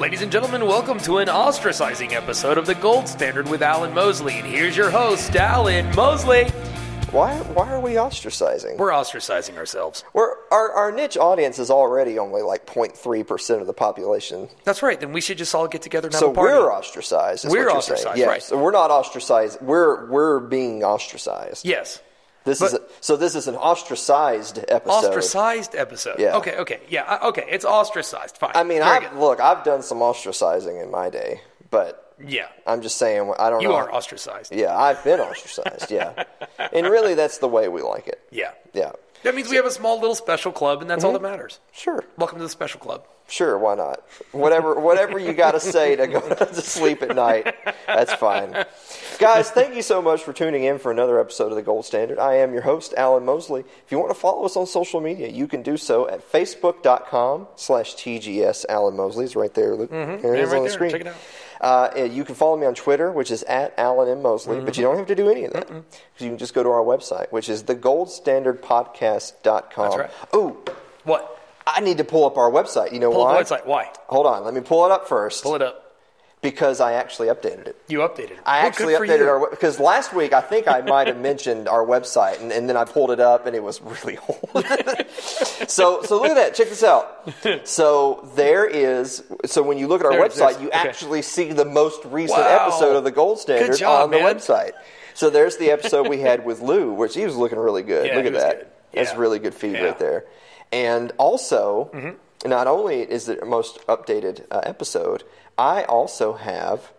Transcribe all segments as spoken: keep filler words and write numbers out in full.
Ladies and gentlemen, welcome to an ostracizing episode of The Gold Standard with Alan Mosley. And here's your host, Alan Mosley. Why why are we ostracizing? We're ostracizing ourselves. We're, our, our niche audience is already only like zero point three percent of the population. That's right. Then we should just all get together and have so a party. So we're ostracized. Is we're what ostracized, yes. Right. So we're not ostracized. We're, we're being ostracized. Yes. This but, is a, so this is an ostracized episode. Ostracized episode. Yeah. Okay, okay. Yeah, okay. It's ostracized. Fine. I mean, I, look, I've done some ostracizing in my day, but... Yeah. I'm just saying, I don't know. You are ostracized. Yeah, I've been ostracized, yeah. And really, that's the way we like it. Yeah. Yeah. That means we have a small little special club, and that's mm-hmm. all that matters. Sure. Welcome to the special club. Sure, why not? Whatever whatever you got to say to go to sleep at night, that's fine. Guys, thank you so much for tuning in for another episode of The Gold Standard. I am your host, Alan Mosley. If you want to follow us on social media, you can do so at facebook.com slash TGS Alan Mosley. It's right there, Luke. Mm-hmm. There it is, yeah, right on the there. Screen. Check it out. Uh, you can follow me on Twitter, which is at Alan M. Mosley, mm-hmm. but you don't have to do any of that. Mm-mm. Because you can just go to our website, which is the gold standard podcast dot com. That's right. Oh. What? I need to pull up our website. You know pull why? Pull up the website. Why? Hold on. Let me pull it up first. Pull it up. Because I actually updated it. You updated it. I well, actually updated you. Our because last week I think I might have mentioned our website and, and then I pulled it up and it was really old. so so look at that. Check this out. So there is so when you look at our there website, you okay. actually see the most recent wow. episode of The Gold Standard job, on the man. Website. So there's the episode we had with Lou, which he was looking really good. Yeah, look at that. Yeah. That's a really good feed yeah. right there. And also, mm-hmm. not only is it the most updated uh, episode, I also have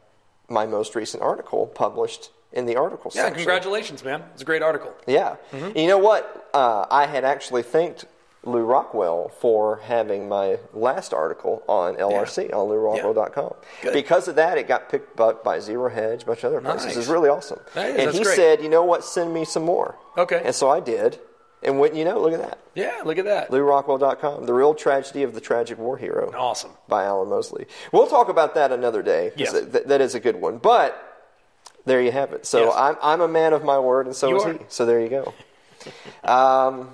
my most recent article published in the article yeah, section. Yeah, congratulations, man. It's a great article. Yeah. Mm-hmm. And you know what? Uh, I had actually thanked Lou Rockwell for having my last article on L R C, yeah. on Lew Rockwell dot com. Yeah. Because of that, it got picked up by Zero Hedge, a bunch of other places. Nice. It's really awesome. That is, and that's he great. Said, you know what? Send me some more. Okay. And so I did. And wouldn't you know, look at that. Yeah, look at that. Lew Rockwell dot com, The Real Tragedy of the Tragic War Hero. Awesome. By Alan Mosley. We'll talk about that another day. Yes. That, that is a good one. But there you have it. So yes. I'm, I'm a man of my word, and so you is are. He. So there you go. um,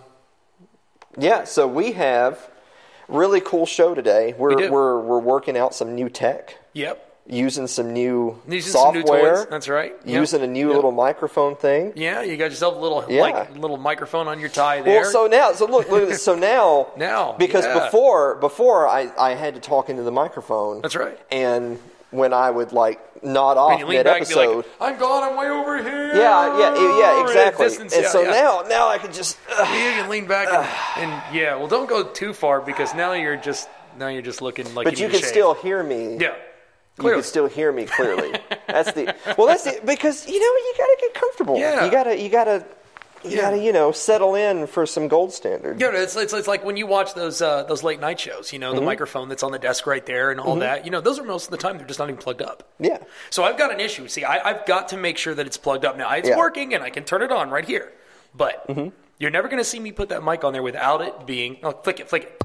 yeah, so we have a really cool show today. We're, we do. We're, we're working out some new tech. Yep. Using some new using software. Some new toys. That's right. Yep. Using a new yep. little microphone thing. Yeah, you got yourself a little yeah. like, little microphone on your tie there. Well, so now, so look, look at this. So now, now because yeah. before before I, I had to talk into the microphone. That's right. And when I would like nod off mid episode, like, I'm gone. I'm way over here. Yeah, yeah, yeah, exactly. Distance, and yeah, so yeah. now, now I can just uh, you can lean back uh, and, and yeah. Well, don't go too far because now you're just now you're just looking like. But you, you can shave. Still hear me. Yeah. Clearly. You can still hear me clearly. That's the well. That's the, because you know you gotta get comfortable. Yeah. You gotta you gotta you yeah. gotta you know settle in for some Gold Standard. Yeah, it's it's, it's like when you watch those uh, those late night shows. You know the mm-hmm. microphone that's on the desk right there and all mm-hmm. that. You know those are most of the time they're just not even plugged up. Yeah. So I've got an issue. See, I, I've got to make sure that it's plugged up now. It's yeah. working and I can turn it on right here. But mm-hmm. you're never gonna see me put that mic on there without it being. Oh, flick it, flick it.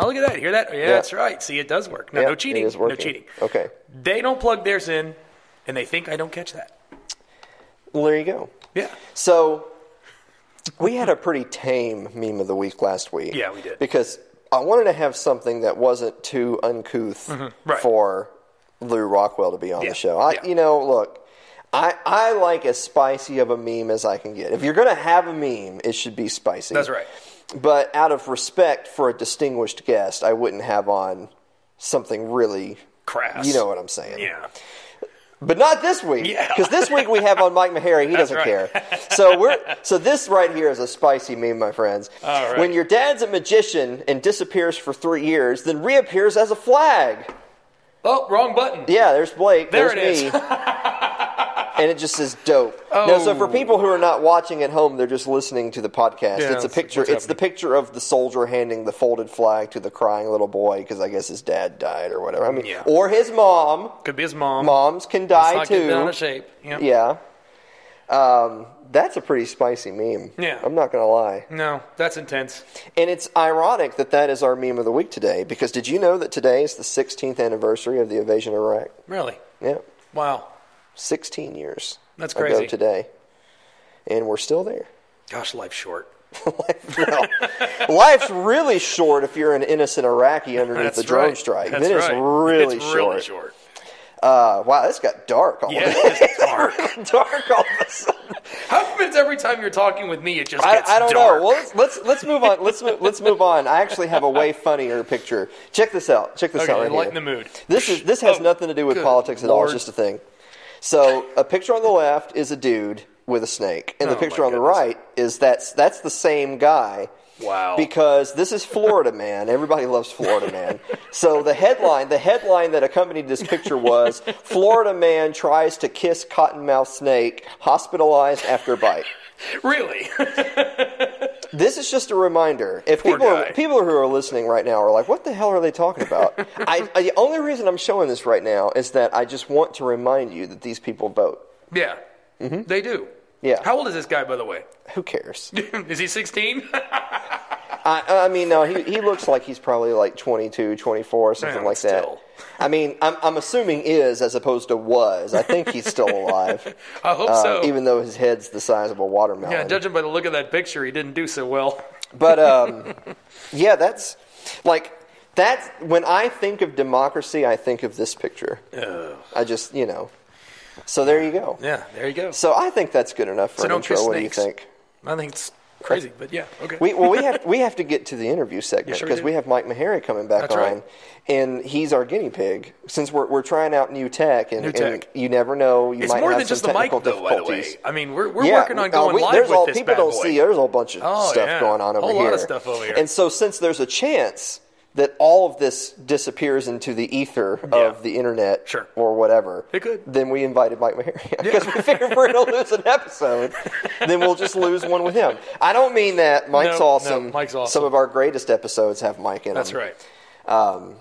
Oh, look at that. Hear that? Yeah, yeah, that's right. See, it does work. No, yeah, no cheating. It is working. No cheating. Okay. They don't plug theirs in, and they think I don't catch that. Well, there you go. Yeah. So we had a pretty tame meme of the week last week. Yeah, we did. Because I wanted to have something that wasn't too uncouth mm-hmm. right. for Lou Rockwell to be on yeah. the show. I, yeah. You know, look, I, I like as spicy of a meme as I can get. If you're going to have a meme, it should be spicy. That's right. But out of respect for a distinguished guest, I wouldn't have on something really crass. You know what I'm saying? Yeah. But not this week, because yeah. this week we have on Mike Maharrey. He That's doesn't right. care. So we're so this right here is a spicy meme, my friends. All right. When your dad's a magician and disappears for three years, then reappears as a flag. Oh, wrong button. Yeah, there's Blake. There there's it is. Me. And it just says dope. Oh. Now, so for people who are not watching at home, they're just listening to the podcast. Yeah, it's a picture. It's the picture of the soldier handing the folded flag to the crying little boy because I guess his dad died or whatever. I mean, yeah. or his mom. Could be his mom. Moms can die not too. Down to shape. Yep. Yeah. Um, that's a pretty spicy meme. Yeah. I'm not going to lie. No, that's intense. And it's ironic that that is our meme of the week today because did you know that today is the sixteenth anniversary of the invasion of Iraq? Really? Yeah. Wow. sixteen years That's crazy. Ago today. And we're still there. Gosh, life's short. Life, no. Life's really short if you're an innocent Iraqi underneath That's the drone right. strike. That's it is right. really it's short. Really short. Uh, wow, this got dark all yeah, of a sudden. dark. dark all of a sudden. How come it's every time you're talking with me, it just gets dark? I, I don't dark. know. Well, let's, let's let's move on. Let's let's move on. I actually have a way funnier picture. Check this out. Check this okay, out. Right lighten the mood. This is this has oh, nothing to do with politics at Lord. all. It's just a thing. So a picture on the left is a dude with a snake, and oh, the picture on the right is that's that's the same guy. Wow. Because this is Florida Man. Everybody loves Florida Man. So the headline the headline that accompanied this picture was, Florida Man tries to kiss cottonmouth snake, hospitalized after bite. Really? This is just a reminder. If Poor people are, people who are listening right now are like, what the hell are they talking about? I, I, the only reason I'm showing this right now is that I just want to remind you that these people vote. Yeah. Mm-hmm. They do. Yeah. How old is this guy, by the way? Who cares? Is he sixteen? I, I mean, no, he he looks like he's probably like twenty-two, twenty-four, something Man, like that. Still. I mean, I'm I'm assuming is as opposed to was. I think he's still alive. I hope uh, so. Even though his head's the size of a watermelon. Yeah, judging by the look of that picture, he didn't do so well. But, um, yeah, that's, like, that's, when I think of democracy, I think of this picture. Oh. I just, you know. So there you go. Yeah, there you go. So I think that's good enough for so an intro. What do you think? I think it's crazy, but yeah, okay. we, well, we have we have to get to the interview segment because sure we have Mike Maharrey coming back that's on, right. and he's our guinea pig since we're we're trying out new tech and, new tech. and you never know you it's might more have than some just the mic though. By the way, I mean we're we're yeah, working on going uh, we, live with all, this people bad don't boy. See there's a whole bunch of oh, stuff yeah. going on over a whole here, lot of stuff over here, and so since there's a chance that all of this disappears into the ether yeah. of the internet sure. or whatever, it could. Then we invited Mike Maharrey because yeah. we figured we're going to lose an episode, then we'll just lose one with him. I don't mean that. Mike's, no, awesome. No, Mike's awesome. Some of our greatest episodes have Mike in That's them. That's right. Um,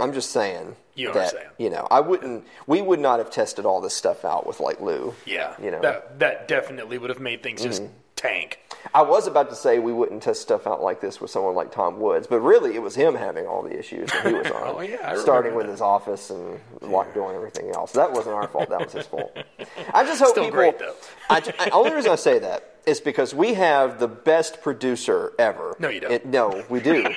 I'm just saying you that, saying. you know, I wouldn't, we would not have tested all this stuff out with like Lou. Yeah. You know, that, that definitely would have made things mm-hmm. just tank. I was about to say we wouldn't test stuff out like this with someone like Tom Woods, but really it was him having all the issues that he was on. oh, yeah. I starting with that. his office and lockdoor and everything else. That wasn't our fault. That was his fault. I just hope Still people... Great, though. I, I, only reason I say that is because we have the best producer ever. No, you don't. It, no, we do.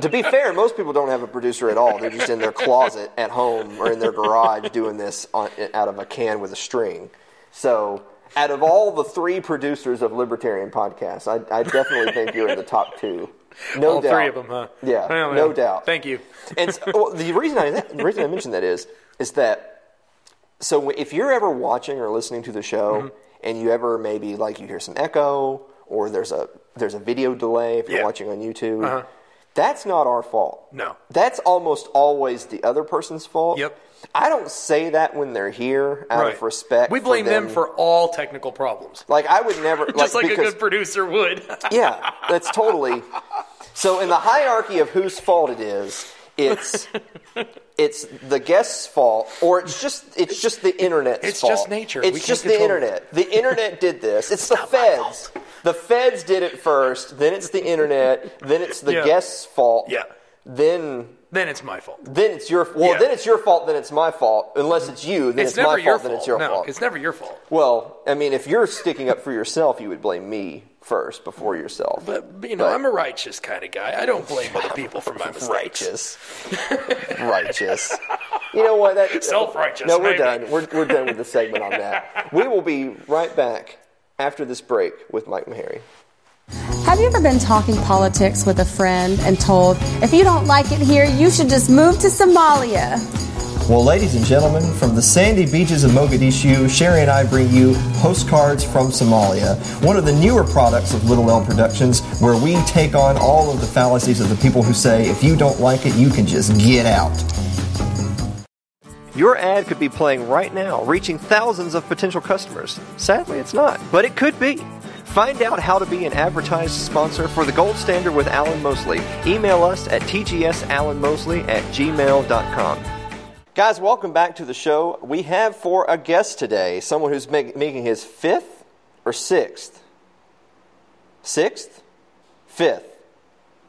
To be fair, most people don't have a producer at all. They're just in their closet at home or in their garage doing this on, out of a can with a string. So... Out of all the three producers of libertarian podcasts, I, I definitely think you're in the top two. No all doubt. All three of them, huh? Yeah, well, no well. doubt. Thank you. And so, well, the reason I the reason I mentioned that is is that so if you're ever watching or listening to the show mm-hmm. and you ever maybe like you hear some echo or there's a there's a video delay if you're yeah. watching on YouTube, uh-huh. that's not our fault. No, that's almost always the other person's fault. Yep. I don't say that when they're here out right. of respect. We blame for them. them for all technical problems. Like, I would never... Like, just like because, a good producer would. yeah, that's totally... So in the hierarchy of whose fault it is, it's it's the guest's fault, or it's just it's just the internet's it's fault. It's just nature. It's we just the internet. It. The internet did this. It's, it's the feds. The feds did it first, then it's the internet, then it's the yeah. guest's fault. Yeah. Then... Then it's my fault. Then it's your well. Yeah. Then it's your fault. Then it's my fault. Unless it's you, then it's, it's my fault. Then it's your no, fault. It's never your fault. Well, I mean, if you're sticking up for yourself, you would blame me first before yourself. But, but you know, but, I'm a righteous kind of guy. I don't blame other people for my mistakes. Righteous, righteous. You know what? That, Self-righteous. No, we're maybe. done. We're we're done with the segment on that. We will be right back after this break with Mike Maharrey. Have you ever been talking politics with a friend and told, if you don't like it here, you should just move to Somalia? Well, ladies and gentlemen, from the sandy beaches of Mogadishu, Sherry and I bring you Postcards from Somalia, one of the newer products of Little Elm Productions, where we take on all of the fallacies of the people who say, if you don't like it, you can just get out. Your ad could be playing right now, reaching thousands of potential customers. Sadly, it's not, but it could be. Find out how to be an advertised sponsor for The Gold Standard with Alan Mosley. Email us at t g s alan mosley at gmail dot com. Guys, welcome back to the show. We have for a guest today, someone who's make, making his fifth or sixth? Sixth? Fifth.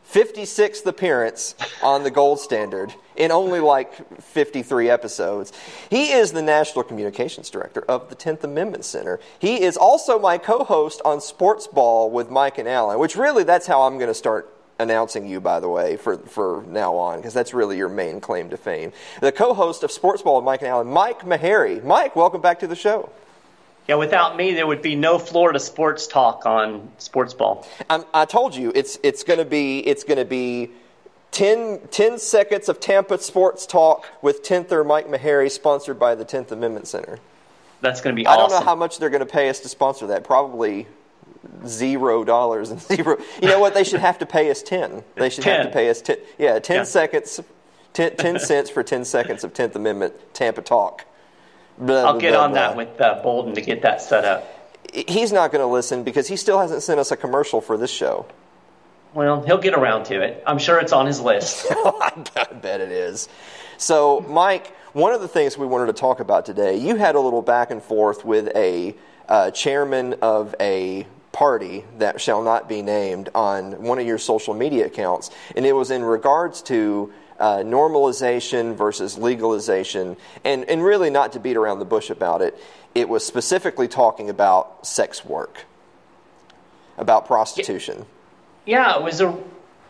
fifty-sixth appearance on The Gold Standard in only like fifty-three episodes. He is the National Communications Director of the Tenth Amendment Center. He is also my co-host on Sportsball with Mike and Alan, which really that's how I'm going to start announcing you, by the way, for, for now on, because that's really your main claim to fame. The co-host of Sportsball with Mike and Alan, Mike Maharrey. Mike, welcome back to the show. Yeah, without me, there would be no Florida sports talk on Sportsball. I'm, I told you, it's it's going to be it's going to be ten, ten seconds of Tampa sports talk with Tenther Mike Maharrey, sponsored by the Tenth Amendment Center. That's going to be awesome. I don't know how much they're going to pay us to sponsor that. Probably zero dollars and zero. You know what? They should have to pay us ten. They should ten. have to pay us ten. Yeah, ten yeah. seconds, ten, ten cents for ten seconds of Tenth Amendment Tampa talk. Blah, I'll blah, get blah, on blah. that with uh, Bolden to get that set up. He's not going to listen because he still hasn't sent us a commercial for this show. Well, he'll get around to it. I'm sure it's on his list. I bet it is. So, Mike, one of the things we wanted to talk about today, you had a little back and forth with a uh, chairman of a party that shall not be named on one of your social media accounts, and it was in regards to Uh, normalization versus legalization, and, and really not to beat around the bush about it, it was specifically talking about sex work, about prostitution. Yeah, it was a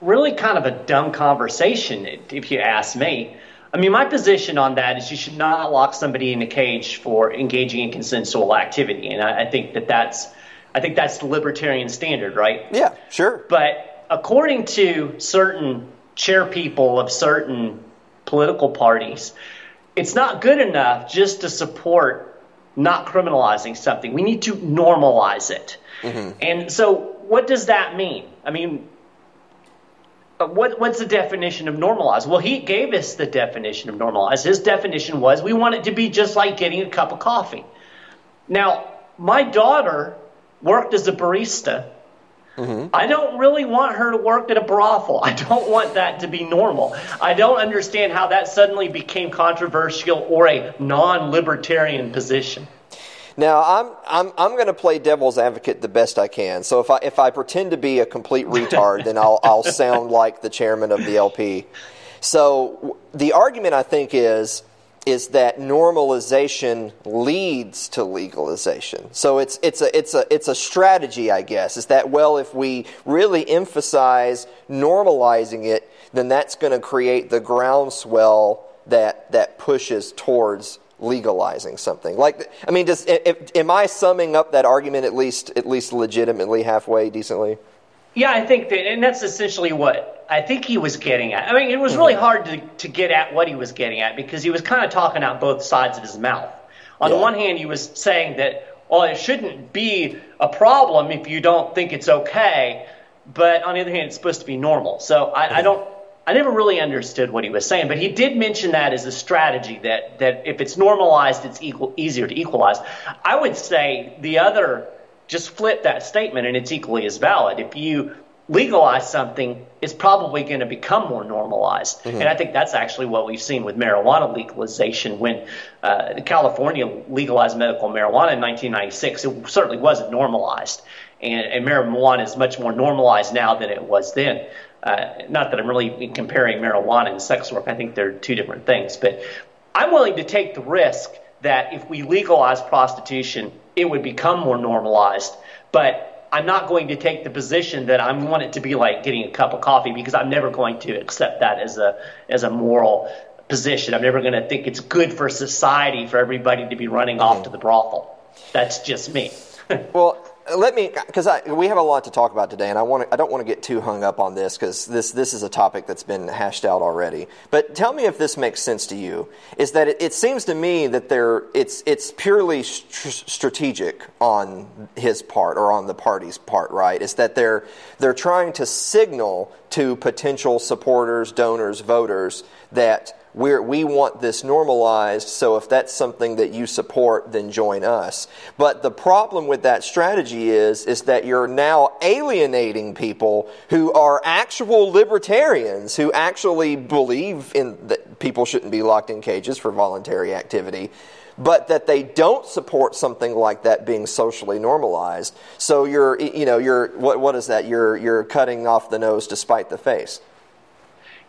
really kind of a dumb conversation, if you ask me. I mean, my position on that is you should not lock somebody in a cage for engaging in consensual activity, and I, I think that that's, I think that's the libertarian standard, right? Yeah, sure. But according to certain chair people of certain political parties, it's not good enough just to support not criminalizing something. We need to normalize it. Mm-hmm. And so what does that mean? I mean, what what's the definition of normalize? Well, he gave us the definition of normalize. His definition was we want it to be just like getting a cup of coffee. Now, my daughter worked as a barista. Mm-hmm. I don't really want her to work at a brothel. I don't want that to be normal. I don't understand how that suddenly became controversial or a non-libertarian position. Now, I'm I'm I'm going to play devil's advocate the best I can. So if I if I pretend to be a complete retard, then I'll I'll sound like the chairman of the L P. So the argument I think is is that normalization leads to legalization. So it's it's a it's a it's a strategy, I guess. Is that, well, if we really emphasize normalizing it, then that's going to create the groundswell that that pushes towards legalizing something. Like, I mean, does if, am I summing up that argument at least at least legitimately, halfway decently? Yeah, I think that, and that's essentially what I think he was getting at. I mean, it was really hard to, to get at what he was getting at because he was kind of talking out both sides of his mouth. On yeah. the one hand, he was saying that, well, it shouldn't be a problem if you don't think it's okay, but on the other hand, it's supposed to be normal. So I, mm-hmm. I don't, I never really understood what he was saying, but he did mention that as a strategy that, that if it's normalized, it's equal, easier to equalize. I would say the other. Just flip that statement, and it's equally as valid. If you legalize something, it's probably going to become more normalized. Mm-hmm. And I think that's actually what we've seen with marijuana legalization. When uh, California legalized medical marijuana in nineteen ninety-six, it certainly wasn't normalized. And, and marijuana is much more normalized now than it was then. Uh, not that I'm really comparing marijuana and sex work. I think they're two different things. But I'm willing to take the risk that if we legalize prostitution, it would become more normalized. But I'm not going to take the position that I want it to be like getting a cup of coffee, because I'm never going to accept that as a as a moral position. I'm never going to think it's good for society for everybody to be running mm-hmm. off to the brothel. That's just me. Well, let me, because we have a lot to talk about today, and I want I don't want to get too hung up on this, because this this is a topic that's been hashed out already. But tell me if this makes sense to you. Is that it, it seems to me that there it's it's purely st- strategic on his part, or on the party's part, right? Is that they're they're trying to signal to potential supporters, donors, voters that We're, we want this normalized, so if that's something that you support, then join us. But the problem with that strategy is, is that you're now alienating people who are actual libertarians, who actually believe in that people shouldn't be locked in cages for voluntary activity. but that they don't support something like that being socially normalized. So you're, you know, you're what what is that? You're you're cutting off the nose to spite the face.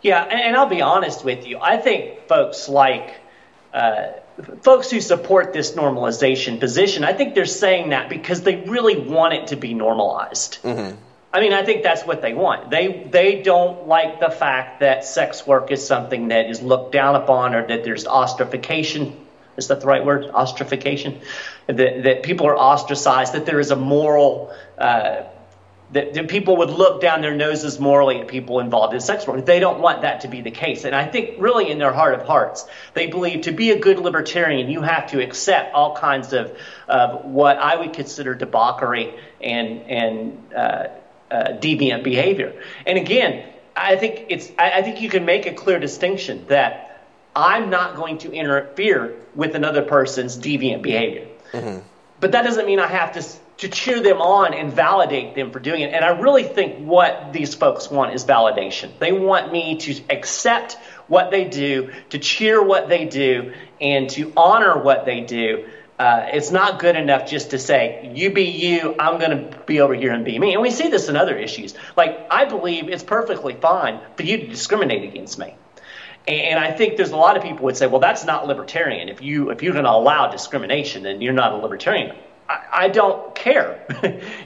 Yeah, and I'll be honest with you. I think folks like uh, folks who support this normalization position, I think they're saying that because they really want it to be normalized. Mm-hmm. I mean, I think that's what they want. They they don't like the fact that sex work is something that is looked down upon, or that there's ostracification. Is that the right word? Ostracification? That, that people are ostracized, that there is a moral uh, that, that people would look down their noses morally at people involved in sex work. They don't want that to be the case. And I think really in their heart of hearts, they believe to be a good libertarian, you have to accept all kinds of, of what I would consider debauchery and and uh, uh, deviant behavior. And again, I think it's I, I think you can make a clear distinction that I'm not going to interfere with another person's deviant behavior. Mm-hmm. But that doesn't mean I have to to cheer them on and validate them for doing it. And I really think what these folks want is validation. They want me to accept what they do, to cheer what they do, and to honor what they do. Uh, it's not good enough just to say, you be you, I'm going to be over here and be me. And we see this in other issues. Like, I believe it's perfectly fine for you to discriminate against me. And I think there's a lot of people would say, well, that's not libertarian. If you if you're going to allow discrimination, then you're not a libertarian. I, I don't care.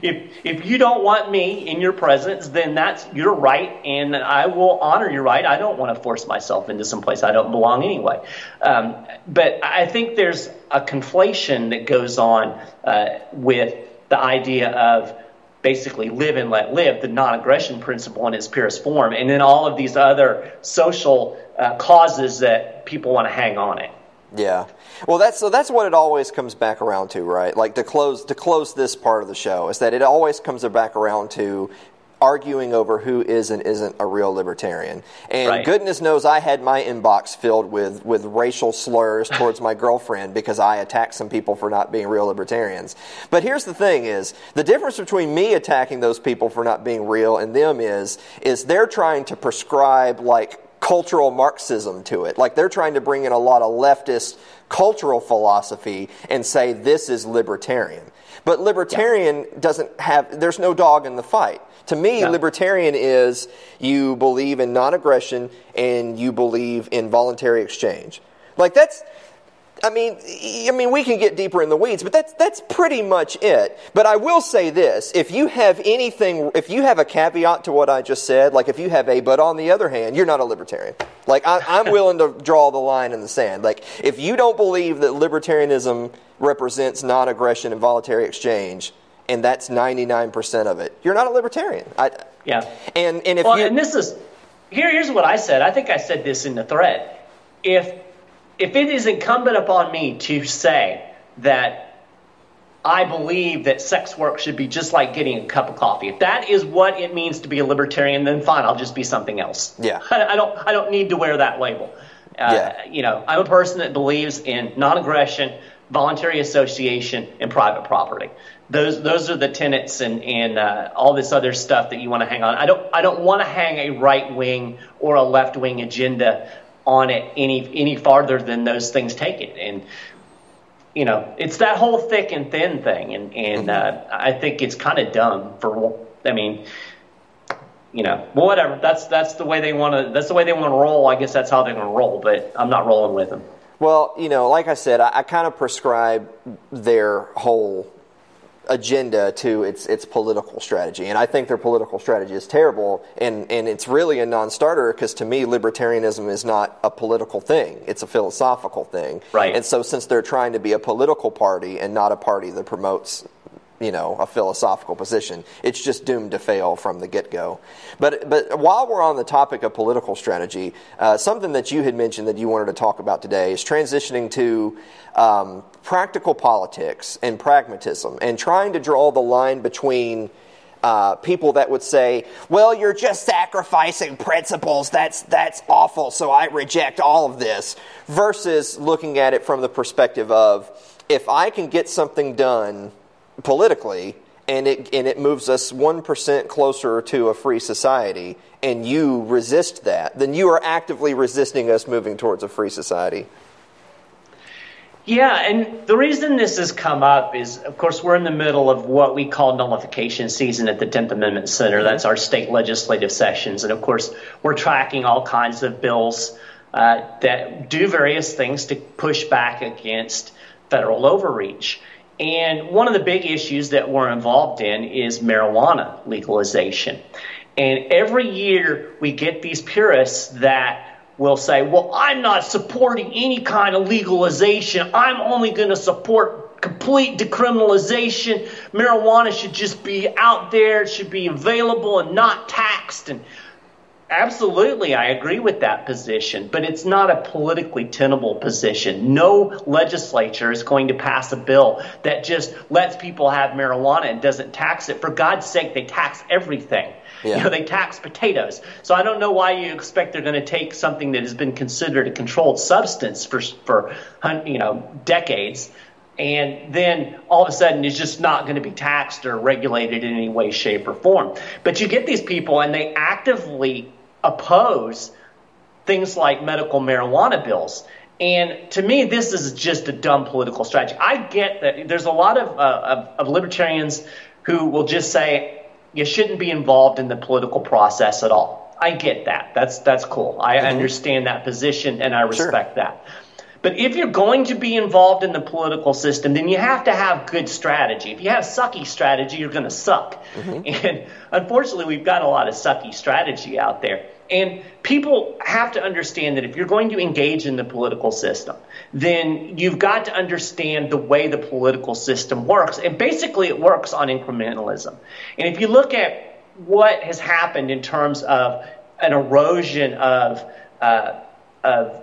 if if you don't want me in your presence, then that's your right, and I will honor your right. I don't want to force myself into some place I don't belong anyway. Um, but I think there's a conflation that goes on uh, with the idea of basically live and let live, the non-aggression principle in its purest form, and then all of these other social uh, causes that people want to hang on it. Yeah. Well, that's so that's what it always comes back around to, right? Like to close to close this part of the show is that it always comes back around to arguing over who is and isn't a real libertarian. And right. Goodness knows I had my inbox filled with, with racial slurs towards my girlfriend because I attacked some people for not being real libertarians. But here's the thing is, the difference between me attacking those people for not being real and them is, is they're trying to prescribe like cultural Marxism to it. Like they're trying to bring in a lot of leftist cultural philosophy and say this is libertarian. But libertarian yeah. doesn't have, there's no dog in the fight. To me, yeah. libertarian is you believe in non-aggression and you believe in voluntary exchange. Like that's, I mean, I mean, we can get deeper in the weeds, but that's that's pretty much it. But I will say this, if you have anything, if you have a caveat to what I just said, like if you have a, but on the other hand, you're not a libertarian. Like I, I'm willing to draw the line in the sand. Like if you don't believe that libertarianism represents non-aggression and voluntary exchange, and that's ninety-nine percent of it, you're not a libertarian. I, yeah. And and if well, you, and this is here. Here's what I said. I think I said this in the thread. If if it is incumbent upon me to say that I believe that sex work should be just like getting a cup of coffee, if that is what it means to be a libertarian, then fine. I'll just be something else. Yeah. I don't. I don't need to wear that label. Uh, yeah. You know, I'm a person that believes in non-aggression, voluntary association, and private property. Those those are the tenets and and uh, all this other stuff that you want to hang on. I don't I don't want to hang a right wing or a left wing agenda on it any any farther than those things take it. And you know, it's that whole thick and thin thing. And and uh, I think it's kind of dumb for I mean, you know, well, whatever. That's that's the way they want to. That's the way they want to roll. I guess that's how they're going to roll. But I'm not rolling with them. Well, you know, like I said, I, I kind of prescribe their whole agenda to its its political strategy, and I think their political strategy is terrible, and, and it's really a non-starter because to me libertarianism is not a political thing, it's a philosophical thing. Right. And so since they're trying to be a political party and not a party that promotes, you know, a philosophical position, it's just doomed to fail from the get-go. But but while we're on the topic of political strategy, uh, something that you had mentioned that you wanted to talk about today is transitioning to um, practical politics and pragmatism and trying to draw the line between Uh, people that would say, well, you're just sacrificing principles, that's that's awful, so I reject all of this, versus looking at it from the perspective of, if I can get something done politically, and it and it moves us one percent closer to a free society, and you resist that, then you are actively resisting us moving towards a free society. Yeah, and the reason this has come up is, of course, we're in the middle of what we call nullification season at the Tenth Amendment Center. That's our state legislative sessions. And, of course, we're tracking all kinds of bills uh, that do various things to push back against federal overreach. And one of the big issues that we're involved in is marijuana legalization. And every year we get these purists that will say, well, I'm not supporting any kind of legalization. I'm only going to support complete decriminalization. Marijuana should just be out there. It should be available and not taxed. And absolutely, I agree with that position, but it's not a politically tenable position. No legislature is going to pass a bill that just lets people have marijuana and doesn't tax it. For God's sake, they tax everything. Yeah. You know, they tax potatoes. So I don't know why you expect they're going to take something that has been considered a controlled substance for, for you know, decades, and then all of a sudden it's just not going to be taxed or regulated in any way, shape, or form. But you get these people, and they actively oppose things like medical marijuana bills. And to me, this is just a dumb political strategy. I get that there's a lot of, uh, of, of libertarians who will just say, you shouldn't be involved in the political process at all. I get that. That's that's cool. I mm-hmm. understand that position, and I respect sure. that. But if you're going to be involved in the political system, then you have to have good strategy. If you have sucky strategy, you're going to suck. Mm-hmm. And unfortunately, we've got a lot of sucky strategy out there. And people have to understand that if you're going to engage in the political system, then you've got to understand the way the political system works. And basically, it works on incrementalism. And if you look at what has happened in terms of an erosion of uh, of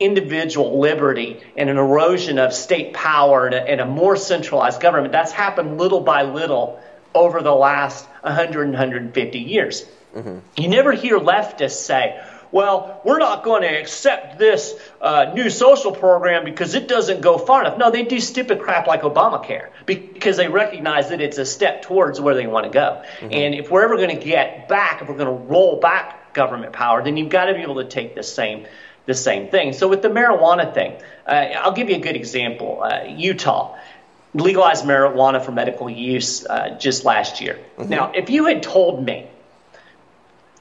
individual liberty and an erosion of state power and a, and a more centralized government, that's happened little by little over the last one hundred, one hundred fifty years. Mm-hmm. You never hear leftists say, well, we're not going to accept this uh, new social program because it doesn't go far enough. No, they do stupid crap like Obamacare because they recognize that it's a step towards where they want to go. Mm-hmm. And if we're ever going to get back, if we're going to roll back government power, then you've got to be able to take the same the same thing. So with the marijuana thing, uh, I'll give you a good example. Uh, Utah legalized marijuana for medical use uh, just last year. Mm-hmm. Now, if you had told me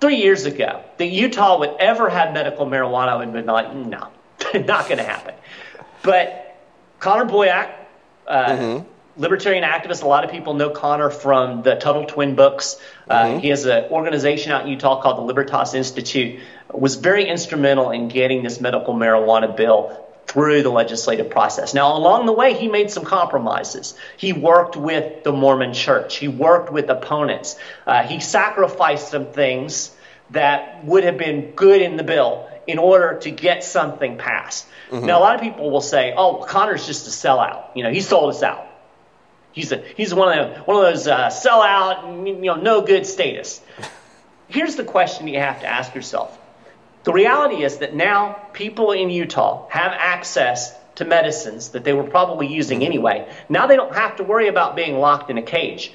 Three years ago, that Utah would ever have medical marijuana, I would have been like, no, not going to happen. But Connor Boyack, uh, mm-hmm. libertarian activist, a lot of people know Connor from the Tuttle Twin books. Uh, mm-hmm. He has an organization out in Utah called the Libertas Institute, was very instrumental in getting this medical marijuana bill through the legislative process. Now, along the way, he made some compromises. He worked with the Mormon church. He worked with opponents. Uh, he sacrificed some things that would have been good in the bill in order to get something passed. Mm-hmm. Now, a lot of people will say, oh, Connor's just a sellout. You know, he sold us out. He's a, he's one of, the, one of those uh, sellout, you know, no good status. Here's the question you have to ask yourself. The reality is that now people in Utah have access to medicines that they were probably using anyway. Now they don't have to worry about being locked in a cage.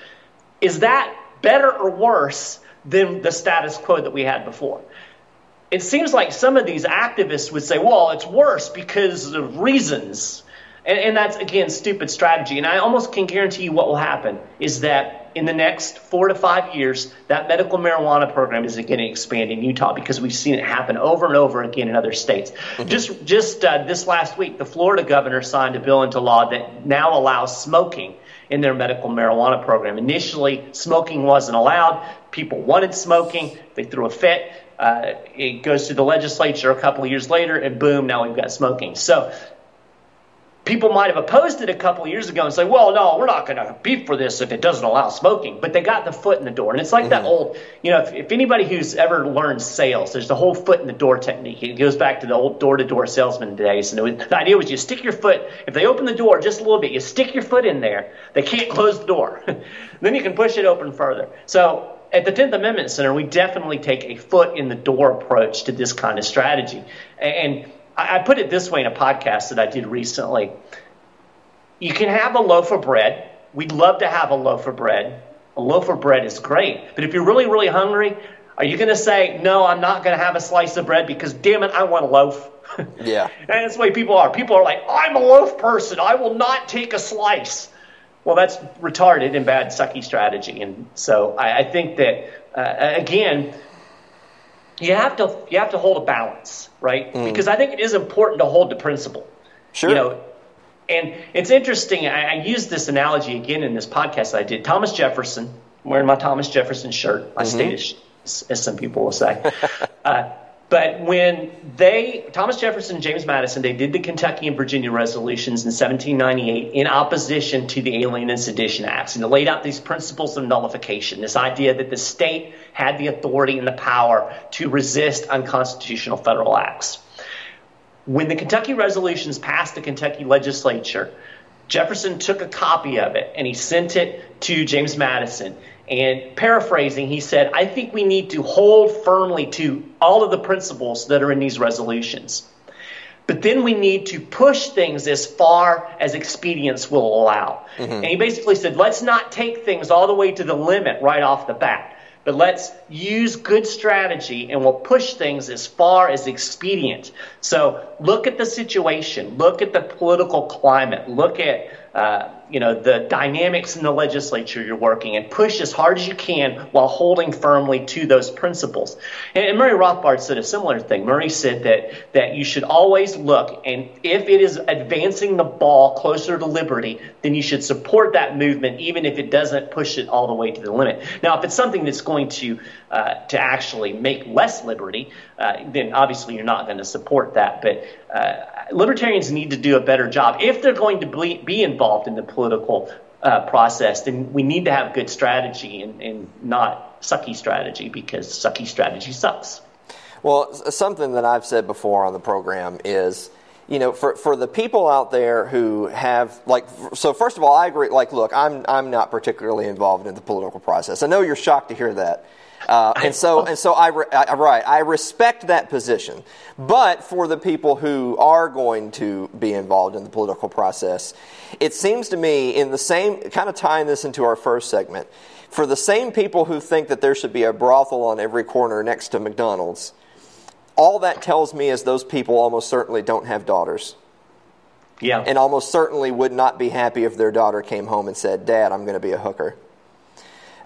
Is that better or worse than the status quo that we had before? It seems like some of these activists would say, well, it's worse because of reasons. And, and that's, again, stupid strategy. And I almost can guarantee you what will happen is that in the next four to five years, that medical marijuana program is going to expand in Utah because we've seen it happen over and over again in other states. Mm-hmm. Just just uh, this last week, the Florida governor signed a bill into law that now allows smoking in their medical marijuana program. Initially, smoking wasn't allowed. People wanted smoking. They threw a fit. Uh, it goes to the legislature a couple of years later, and boom, now we've got smoking. So people might have opposed it a couple of years ago and say, well, no, we're not going to be for this if it doesn't allow smoking. But they got the foot in the door. And it's like mm-hmm. that old, you know, if, if anybody who's ever learned sales, there's the whole foot in the door technique. It goes back to the old door-to-door salesman days. And it was, the idea was you stick your foot, if they open the door just a little bit, you stick your foot in there, they can't close the door. Then you can push it open further. So at the Tenth Amendment Center, we definitely take a foot-in-the-door approach to this kind of strategy. And I put it this way in a podcast that I did recently. You can have a loaf of bread. We'd love to have a loaf of bread. A loaf of bread is great. But if you're really, really hungry, Are you going to say, no, I'm not going to have a slice of bread because, damn it, I want a loaf? Yeah. And that's the way people are. People are like, I'm a loaf person. I will not take a slice. Well, that's retarded and bad sucky strategy. And so I, I think that, uh, again, you have to you have to hold a balance, right? Mm. Because I think it is important to hold the principle. Sure. You know, and it's interesting. I, I used this analogy again in this podcast that I did. Thomas Jefferson, I'm wearing my Thomas Jefferson shirt, my mm-hmm. status shirt, as some people will say. uh, but when they, Thomas Jefferson and James Madison, they did the Kentucky and Virginia Resolutions in seventeen ninety-eight in opposition to the Alien and Sedition Acts. And they laid out these principles of nullification, this idea that the state had the authority and the power to resist unconstitutional federal acts. When the Kentucky Resolutions passed the Kentucky legislature, Jefferson took a copy of it and he sent it to James Madison. And paraphrasing, he said, I think we need to hold firmly to all of the principles that are in these resolutions. But then we need to push things as far as expedience will allow. Mm-hmm. And he basically said, let's not take things all the way to the limit right off the bat, but let's use good strategy and we'll push things as far as expedient. So look at the situation, look at the political climate, look at uh, you know, the dynamics in the legislature you're working in, push as hard as you can while holding firmly to those principles. And, and Murray Rothbard said a similar thing. Murray said that, that you should always look, and if it is advancing the ball closer to liberty, then you should support that movement, even if it doesn't push it all the way to the limit. Now, if it's something that's going to uh, to actually make less liberty, uh, then obviously you're not going to support that. But uh, libertarians need to do a better job. If they're going to be, be involved in the political uh, process, then we need to have good strategy and, and not sucky strategy, because sucky strategy sucks. Well, something that I've said before on the program is, you know, for, for the people out there who have, like, so first of all, I agree, like, look, I'm I'm not particularly involved in the political process. I know you're shocked to hear that. Uh, and so, and so I, I, right, I respect that position. But for the people who are going to be involved in the political process, it seems to me, in the same, kind of tying this into our first segment, for the same people who think that there should be a brothel on every corner next to McDonald's, all that tells me is those people almost certainly don't have daughters. Yeah. And almost certainly would not be happy if their daughter came home and said, Dad, I'm going to be a hooker.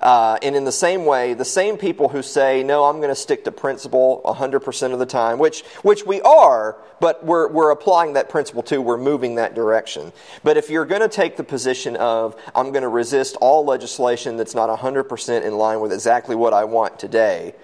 Uh, and in the same way, the same people who say, no, I'm going to stick to principle one hundred percent of the time, which which we are, but we're we're applying that principle too. We're moving that direction. But if you're going to take the position of, I'm going to resist all legislation that's not one hundred percent in line with exactly what I want today,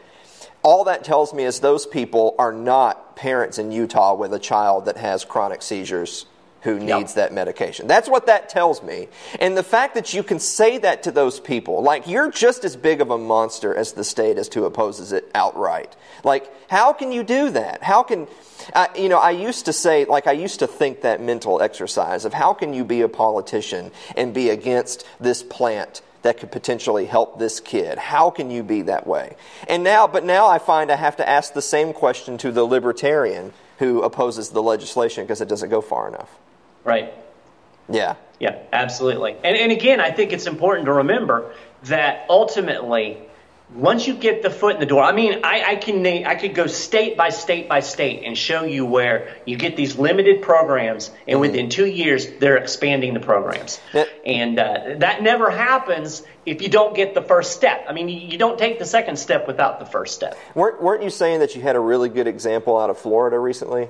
all that tells me is those people are not parents in Utah with a child that has chronic seizures who needs that medication. That's what that tells me. And the fact that you can say that to those people, like, you're just as big of a monster as the state as who opposes it outright. Like, how can you do that? How can, uh, you know, I used to say, like, I used to think that mental exercise of how can you be a politician and be against this plant that could potentially help this kid? How can you be that way? And now, but now I find I have to ask the same question to the libertarian who opposes the legislation because it doesn't go far enough. Right. Yeah. Yeah, absolutely. And, and again, I think it's important to remember that ultimately, once you get the foot in the door, I mean, I, I can name, I could go state by state by state and show you where you get these limited programs, and mm-hmm. within two years they're expanding the programs, that, and uh, that never happens if you don't get the first step. I mean, you, you don't take the second step without the first step. Weren't, weren't you saying that you had a really good example out of Florida recently?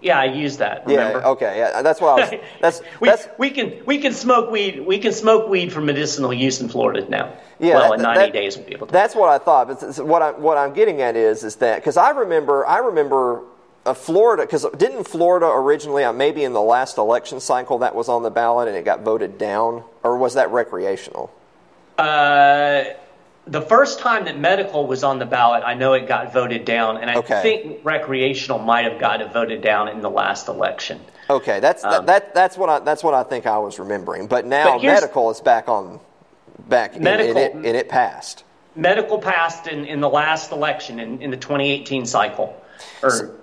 Yeah, I used that. Remember? Yeah. Okay. Yeah, that's what I was. That's we, that's we can we can smoke weed. We can smoke weed for medicinal use in Florida now. Yeah. Well, that, in ninety that, days we'll be able to. That's what I thought. But what I'm what I'm getting at is is that because I remember I remember a Florida because didn't Florida originally maybe in the last election cycle that was on the ballot and it got voted down, or was that recreational? Uh. The first time that medical was on the ballot, I know it got voted down, and I okay. think recreational might have got it voted down in the last election. Okay, that's um, that, that that's what I that's what I think I was remembering. But now but medical is back on back medical, and, and, it, and it passed. Medical passed in, in the last election in, in the twenty eighteen cycle, or so,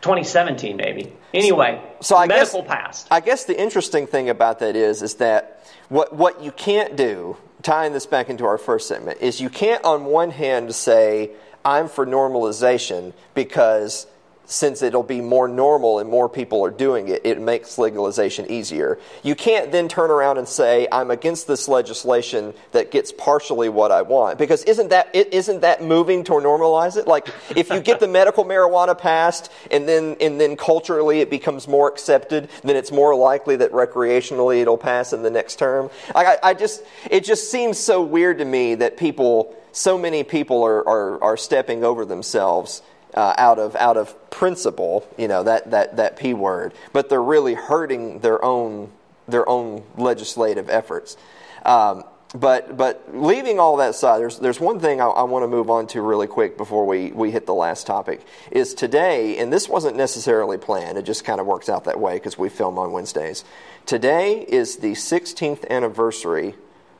twenty seventeen maybe. Anyway, so, so I medical guess, passed. I guess the interesting thing about that is is that what what you can't do, tying this back into our first segment, is you can't on one hand say, I'm for normalization because since it'll be more normal and more people are doing it, it makes legalization easier. You can't then turn around and say, I'm against this legislation that gets partially what I want. Because isn't that, isn't that moving to normalize it? Like, if you get the medical marijuana passed and then, and then culturally it becomes more accepted, then it's more likely that recreationally it'll pass in the next term. I, I just, it just seems so weird to me that people, so many people are, are, are stepping over themselves Uh, out of out of principle, you know, that, that, that P word, but they're really hurting their own their own legislative efforts. Um, but but leaving all that aside, there's there's one thing I, I want to move on to really quick before we, we hit the last topic is today, and this wasn't necessarily planned. It just kind of works out that way because we film on Wednesdays. Today is the sixteenth anniversary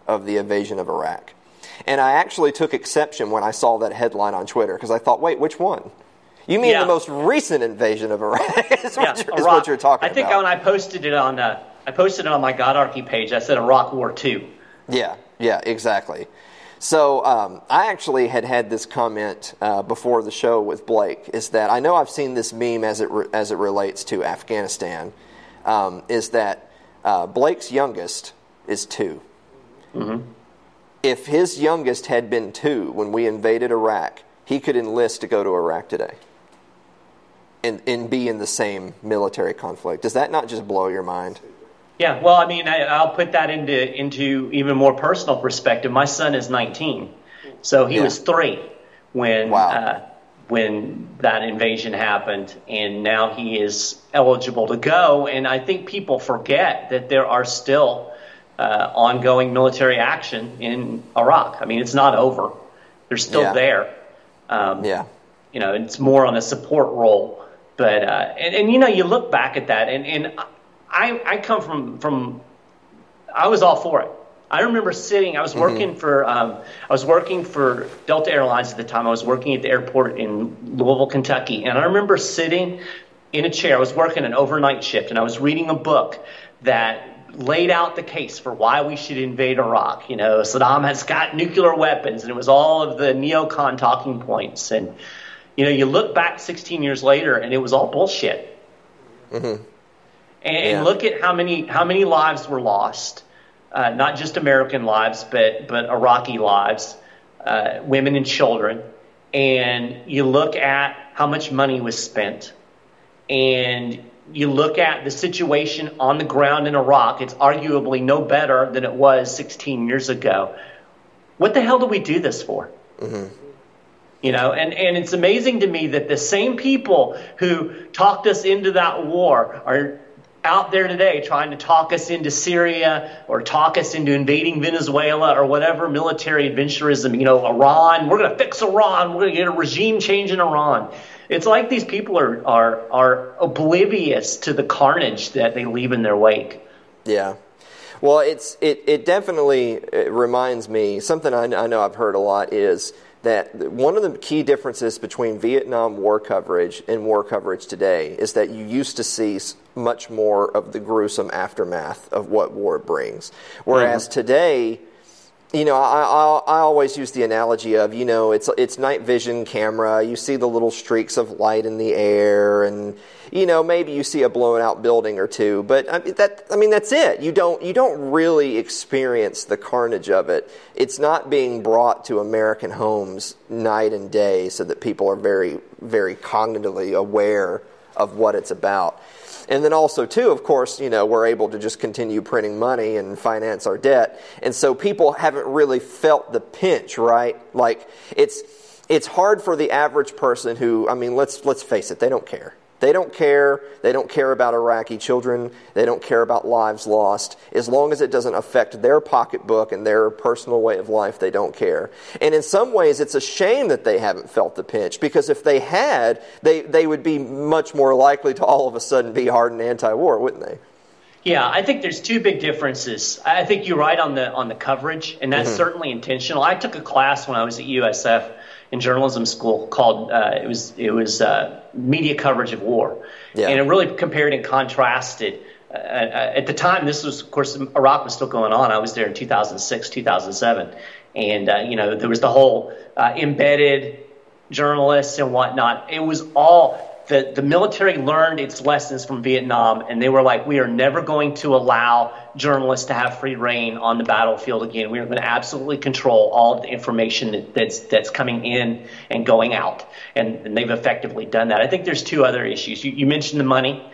of the invasion of Iraq. And I actually took exception when I saw that headline on Twitter because I thought, wait, which one? You mean yeah. the most recent invasion of Iraq is, yeah, what, you're, Iraq. is what you're talking about. I think about. when I posted it on uh, I posted it on my Godarchy page, I said Iraq War Two. Yeah, yeah, exactly. So um, I actually had had this comment uh, before the show with Blake, is that I know I've seen this meme as it, re- as it relates to Afghanistan, um, is that uh, Blake's youngest is two. Mm-hmm. If his youngest had been two when we invaded Iraq, he could enlist to go to Iraq today and, and be in the same military conflict. Does that not just blow your mind? Yeah, well, I mean, I, I'll put that into into even more personal perspective. My son is nineteen, so he yeah. was three when wow. uh, when that invasion happened, and now he is eligible to go. And I think people forget that there are still Uh, ongoing military action in Iraq. I mean, it's not over. They're still yeah. there. Um, yeah. You know, it's more on a support role. But, uh, and, and, you know, you look back at that, and, and I I come from, from, I was all for it. I remember sitting, I was working mm-hmm. for, um, I was working for Delta Airlines at the time. I was working at the airport in Louisville, Kentucky. And I remember sitting in a chair. I was working an overnight shift, and I was reading a book that laid out the case for why we should invade Iraq. You know, Saddam has got nuclear weapons, and it was all of the neocon talking points. And, you know, you look back sixteen years later, and it was all bullshit. Mm-hmm. And, yeah. and look at how many how many lives were lost, uh, not just American lives, but, but Iraqi lives, uh, women and children. And you look at how much money was spent. And you look at the situation on the ground in Iraq, it's arguably no better than it was sixteen years ago. What the hell do we do this for? Mm-hmm. You know, and, and it's amazing to me that the same people who talked us into that war are out there today trying to talk us into Syria or talk us into invading Venezuela or whatever military adventurism, you know, Iran, we're going to fix Iran, we're going to get a regime change in Iran. It's like these people are, are are oblivious to the carnage that they leave in their wake. Yeah. Well, it's it, it definitely it reminds me, something I, I know I've heard a lot is that one of the key differences between Vietnam War coverage and war coverage today is that you used to see much more of the gruesome aftermath of what war brings. Whereas mm-hmm. today, you know, I, I I always use the analogy of, you know, it's it's night vision camera. You see the little streaks of light in the air, and you know maybe you see a blown out building or two. But I mean, that I mean that's it. You don't you don't really experience the carnage of it. It's not being brought to American homes night and day, so that people are very very cognitively aware of what it's about. And then also, too, of course, you know, we're able to just continue printing money and finance our debt. And so people haven't really felt the pinch, right? Like, it's it's hard for the average person who, I mean, let's let's face it, they don't care. They don't care. They don't care about Iraqi children. They don't care about lives lost. As long as it doesn't affect their pocketbook and their personal way of life, they don't care. And in some ways, it's a shame that they haven't felt the pinch, because if they had, they, they would be much more likely to all of a sudden be hardened anti-war, wouldn't they? Yeah, I think there's two big differences. I think you're right on the on the coverage, and that's mm-hmm. certainly intentional. I took a class when I was at U S F in journalism school called uh, it was it was uh, media coverage of war, yeah. and it really compared and contrasted. Uh, at the time, this was, of course, Iraq was still going on. I was there in two thousand six, two thousand seven, and uh, you know there was the whole uh, embedded journalists and whatnot. It was all the, the military learned its lessons from Vietnam, and they were like, we are never going to allow journalists to have free reign on the battlefield again. We are going to absolutely control all of the information that, that's that's coming in and going out, and, and they've effectively done that. I think there's two other issues. You, you mentioned the money.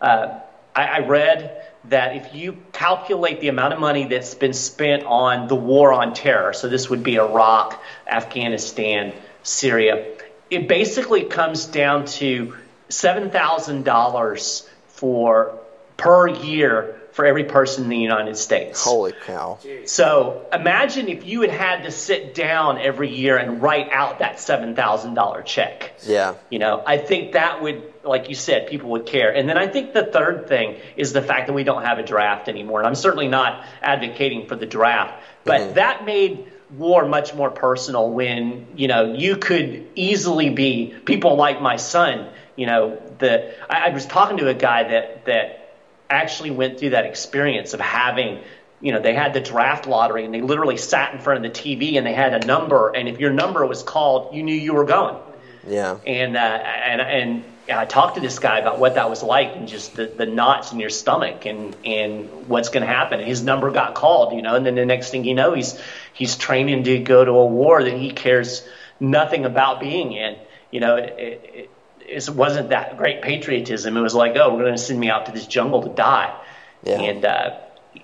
Uh, I, I read that if you calculate the amount of money that's been spent on the war on terror, so this would be Iraq, Afghanistan, Syria, it basically comes down to seven thousand dollars for per year for every person in the United States. Holy cow. So imagine if you had had to sit down every year and write out that seven thousand dollar check. Yeah. You know, I think that would, like you said, people would care. And then I think the third thing is the fact that we don't have a draft anymore. And I'm certainly not advocating for the draft, but mm-hmm. that made war much more personal when, you know, you could easily be people like my son, you know, the, I, I was talking to a guy that, that, actually went through that experience of having, you know, they had the draft lottery and they literally sat in front of the T V and they had a number, and if your number was called, you knew you were going. Yeah. And uh, and and I talked to this guy about what that was like and just the, the knots in your stomach and and what's going to happen. And his number got called, you know, and then the next thing you know, he's he's training to go to a war that he cares nothing about being in. You know, it, it, it It wasn't that great patriotism. It was like, oh, we're going to send me out to this jungle to die. Yeah. And uh,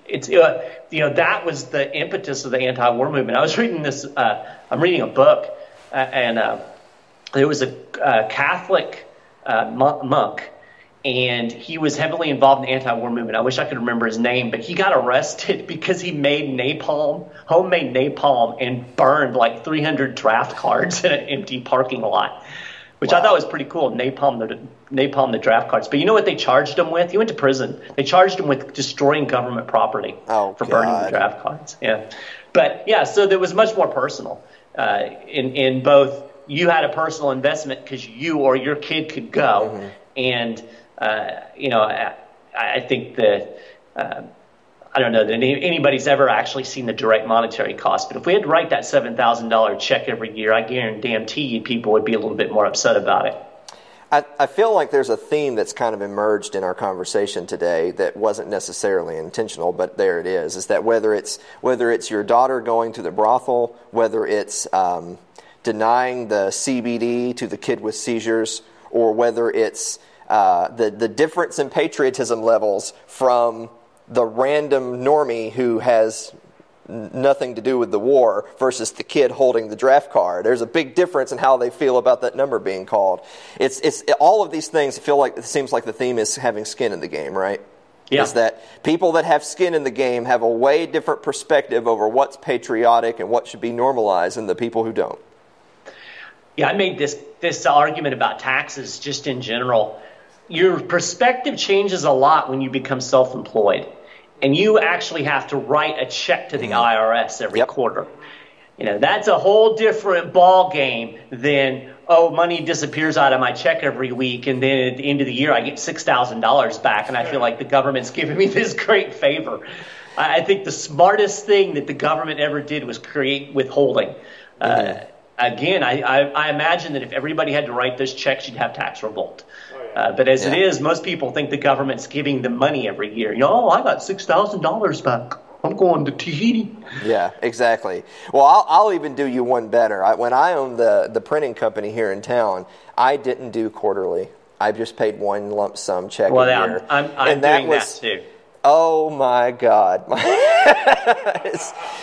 it's uh, you know, that was the impetus of the anti-war movement. I was reading this. Uh, I'm reading a book, uh, and uh, there was a uh, Catholic uh, monk, and he was heavily involved in the anti-war movement. I wish I could remember his name, but he got arrested because he made napalm, homemade napalm, and burned like three hundred draft cards in an empty parking lot. Which wow. I thought was pretty cool, napalm the, napalm the draft cards. But you know what they charged him with? He went to prison. They charged him with destroying government property oh, for God. burning the draft cards. Yeah, but yeah, so that was much more personal uh, in, in both you had a personal investment because you or your kid could go. Mm-hmm. And, uh, you know, I, I think that uh, I don't know that any, anybody's ever actually seen the direct monetary cost. But if we had to write that seven thousand dollar check every year, I guarantee you people would be a little bit more upset about it. I, I feel like there's a theme that's kind of emerged in our conversation today that wasn't necessarily intentional, but there it is, is that whether it's whether it's your daughter going to the brothel, whether it's um, denying the C B D to the kid with seizures, or whether it's uh, the, the difference in patriotism levels from the random normie who has nothing to do with the war versus the kid holding the draft card. There's a big difference in how they feel about that number being called. It's it's all of these things feel like it seems like the theme is having skin in the game, right? Yeah. Is that people that have skin in the game have a way different perspective over what's patriotic and what should be normalized than the people who don't. Yeah, I made this this argument about taxes just in general. Your perspective changes a lot when you become self-employed, and you actually have to write a check to the I R S every yep. quarter. You know, that's a whole different ball game than, oh, money disappears out of my check every week, and then at the end of the year I get six thousand dollars back, and I feel like the government's giving me this great favor. I think the smartest thing that the government ever did was create withholding. Mm-hmm. Uh, again, I, I, I imagine that if everybody had to write those checks, you'd have tax revolt. Uh, but as yeah. it is, most people think the government's giving them money every year. You know, oh, I got six thousand dollars back. I'm going to Tahiti. Yeah, exactly. Well, I'll, I'll even do you one better. I, when I owned the, the printing company here in town, I didn't do quarterly. I just paid one lump sum check well, a yeah, year. I'm, I'm, I'm and that doing was, that too. Oh, my God.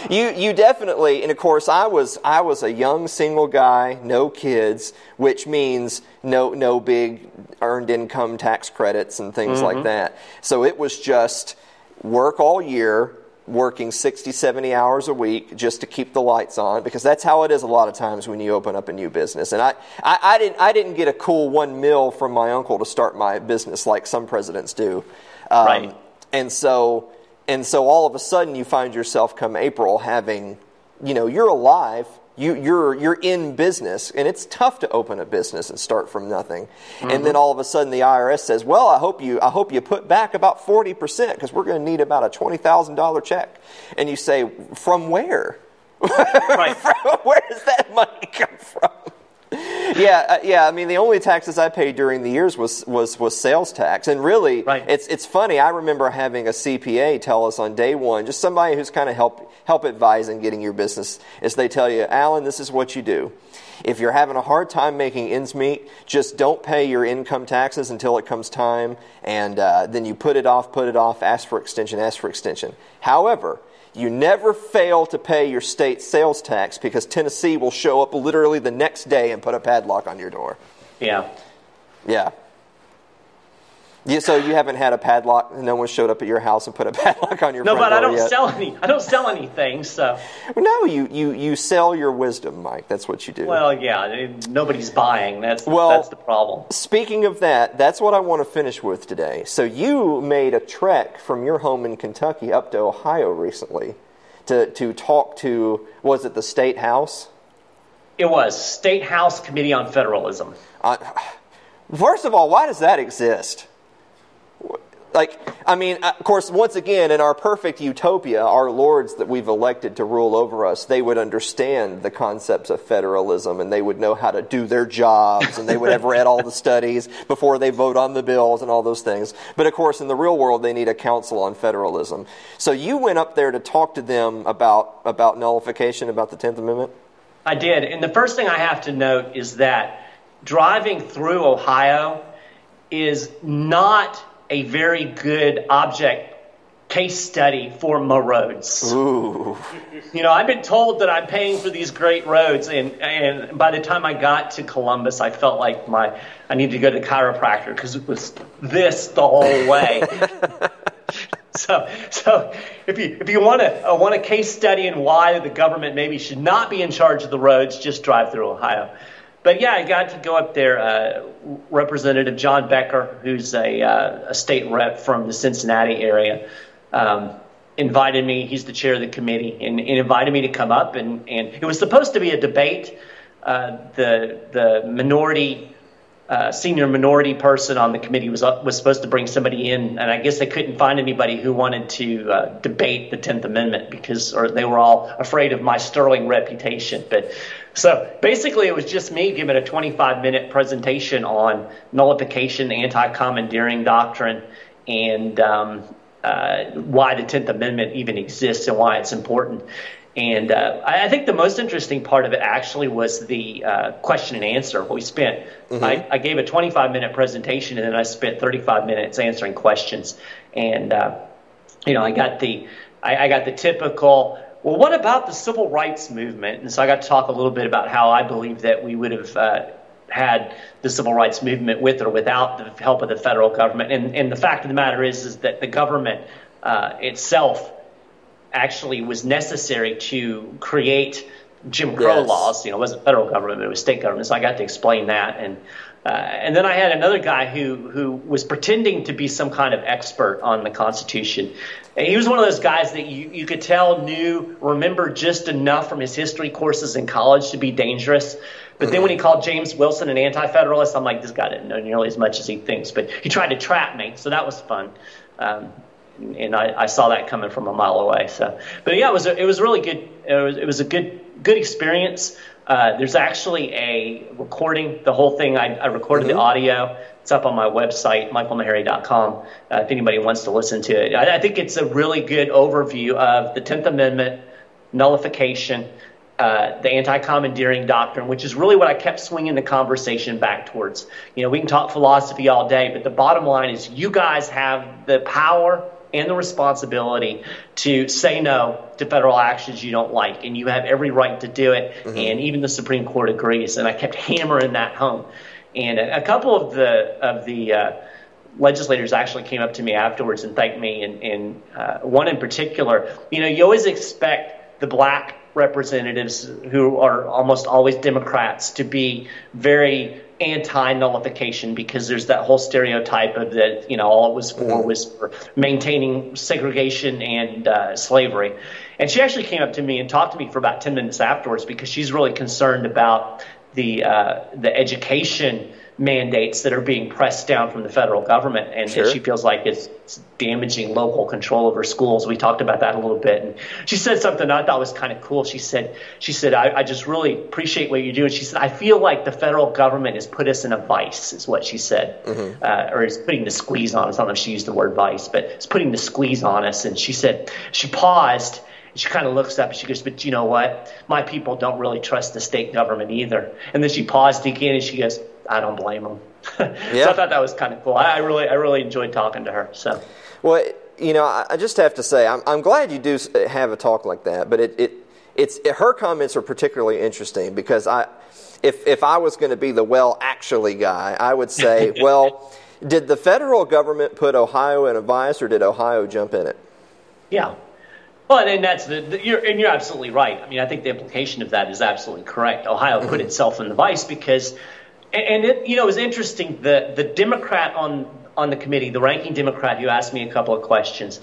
you you definitely, and of course, I was I was a young single guy, no kids, which means no no big earned income tax credits and things mm-hmm. like that. So it was just work all year, working sixty, seventy hours a week just to keep the lights on, because that's how it is a lot of times when you open up a new business. And I, I, I didn't I didn't get a cool one mil from my uncle to start my business like some presidents do. Um, right. And so, and so, all of a sudden, you find yourself come April having, you know, you're alive, you, you're you're in business, and it's tough to open a business and start from nothing. Mm-hmm. And then all of a sudden, the I R S says, "Well, I hope you I hope you put back about forty percent because we're going to need about a twenty thousand dollar check." And you say, "From where? Right. From where does that money come from?" Yeah, uh, yeah. I mean, the only taxes I paid during the years was was, was sales tax, and really, right. it's it's funny. I remember having a C P A tell us on day one, just somebody who's kind of help help advise in getting your business, is they tell you, Alan, this is what you do. If you're having a hard time making ends meet, just don't pay your income taxes until it comes time, and uh, then you put it off, put it off, ask for extension, ask for extension. However, you never fail to pay your state sales tax, because Tennessee will show up literally the next day and put a padlock on your door. Yeah. Yeah. Yeah, so you haven't had a padlock? No one showed up at your house and put a padlock on your no, front door? No, but I don't yet. sell any. I don't sell anything. So no, you, you, you sell your wisdom, Mike. That's what you do. Well, yeah, nobody's buying. That's well, that's the problem. Speaking of that, that's what I want to finish with today. So you made a trek from your home in Kentucky up to Ohio recently to to talk to, was it the State House? It was State House Committee on Federalism. Uh, first of all, why does that exist? Like, I mean, of course, once again, in our perfect utopia, our lords that we've elected to rule over us, they would understand the concepts of federalism, and they would know how to do their jobs, and they would have read all the studies before they vote on the bills and all those things. But, of course, in the real world, they need a council on federalism. So you went up there to talk to them about, about nullification, about the Tenth Amendment? I did. And the first thing I have to note is that driving through Ohio is not a very good object case study for morodes. Ooh. You know, I've been told that I'm paying for these great roads, and, and by the time I got to Columbus, I felt like my I needed to go to the chiropractor because it was this the whole way. so, so if you if you want to uh, want a case study in why the government maybe should not be in charge of the roads, just drive through Ohio. But, yeah, I got to go up there. Uh, Representative John Becker, who's a, uh, a state rep from the Cincinnati area, um, invited me. He's the chair of the committee, and, and invited me to come up. And, and it was supposed to be a debate. Uh, the the minority, uh, senior minority person on the committee was up, was supposed to bring somebody in, and I guess they couldn't find anybody who wanted to uh, debate the Tenth Amendment because or they were all afraid of my sterling reputation. But so basically, it was just me giving a twenty-five minute presentation on nullification, anti-commandeering doctrine, and um, uh, why the Tenth Amendment even exists and why it's important. And uh, I think the most interesting part of it actually was the uh, question and answer. What we spent, mm-hmm. I, I gave a twenty-five minute presentation, and then I spent thirty-five minutes answering questions. And uh, you know, I got the, I, I got the typical, well, what about the civil rights movement? And so I got to talk a little bit about how I believe that we would have uh, had the civil rights movement with or without the help of the federal government. And, and the fact of the matter is, is that the government uh, itself actually was necessary to create Jim Crow yes. laws. You know, it wasn't federal government, but it was state government. So I got to explain that. And uh, and then I had another guy who, who was pretending to be some kind of expert on the Constitution. And he was one of those guys that you, you could tell knew, remembered just enough from his history courses in college to be dangerous. But mm-hmm. then when he called James Wilson an anti-federalist, I'm like, this guy didn't know nearly as much as he thinks. But he tried to trap me, so that was fun. Um, and I, I saw that coming from a mile away. So, but yeah, it was a, it was really good. It was, it was a good good experience. Uh, there's actually a recording. The whole thing, I, I recorded mm-hmm. the audio. It's up on my website, michael maharrey dot com, uh, if anybody wants to listen to it. I, I think it's a really good overview of the Tenth Amendment, nullification, uh, the anti-commandeering doctrine, which is really what I kept swinging the conversation back towards. You know, we can talk philosophy all day, but the bottom line is you guys have the power and the responsibility to say no to federal actions you don't like, and you have every right to do it, mm-hmm. and even the Supreme Court agrees, and I kept hammering that home. And a, a couple of the of the uh, legislators actually came up to me afterwards and thanked me, and, and uh, one in particular, you know, you always expect the black representatives, who are almost always Democrats, to be very anti-nullification because there's that whole stereotype of that, you know, all it was for mm-hmm. was for maintaining segregation and uh, slavery. And she actually came up to me and talked to me for about ten minutes afterwards because she's really concerned about the uh, the education mandates that are being pressed down from the federal government, and, sure. and she feels like it's, it's damaging local control over schools. We talked about that a little bit, and she said something I thought was kind of cool. She said, "She said I, I just really appreciate what you do." And she said, "I feel like the federal government has put us in a vice," is what she said, mm-hmm. uh, or is putting the squeeze on us. I don't know if she used the word vice, but it's putting the squeeze on us. And she said she paused. She kind of looks up and she goes, "But you know what? My people don't really trust the state government either." And then she paused again and she goes, "I don't blame them." Yeah. So I thought that was kind of cool. I really, I really enjoyed talking to her. So, well, you know, I just have to say, I'm, I'm glad you do have a talk like that. But it, it, it's it, her comments are particularly interesting because I, if if I was going to be the well actually guy, I would say, well, did the federal government put Ohio in a vice, or did Ohio jump in it? Yeah. Well, and that's the, the you're, and you're absolutely right. I mean, I think the implication of that is absolutely correct. Ohio put itself in the vice because, and, and it, you know, it was interesting. The the Democrat on on the committee, the ranking Democrat who asked me a couple of questions,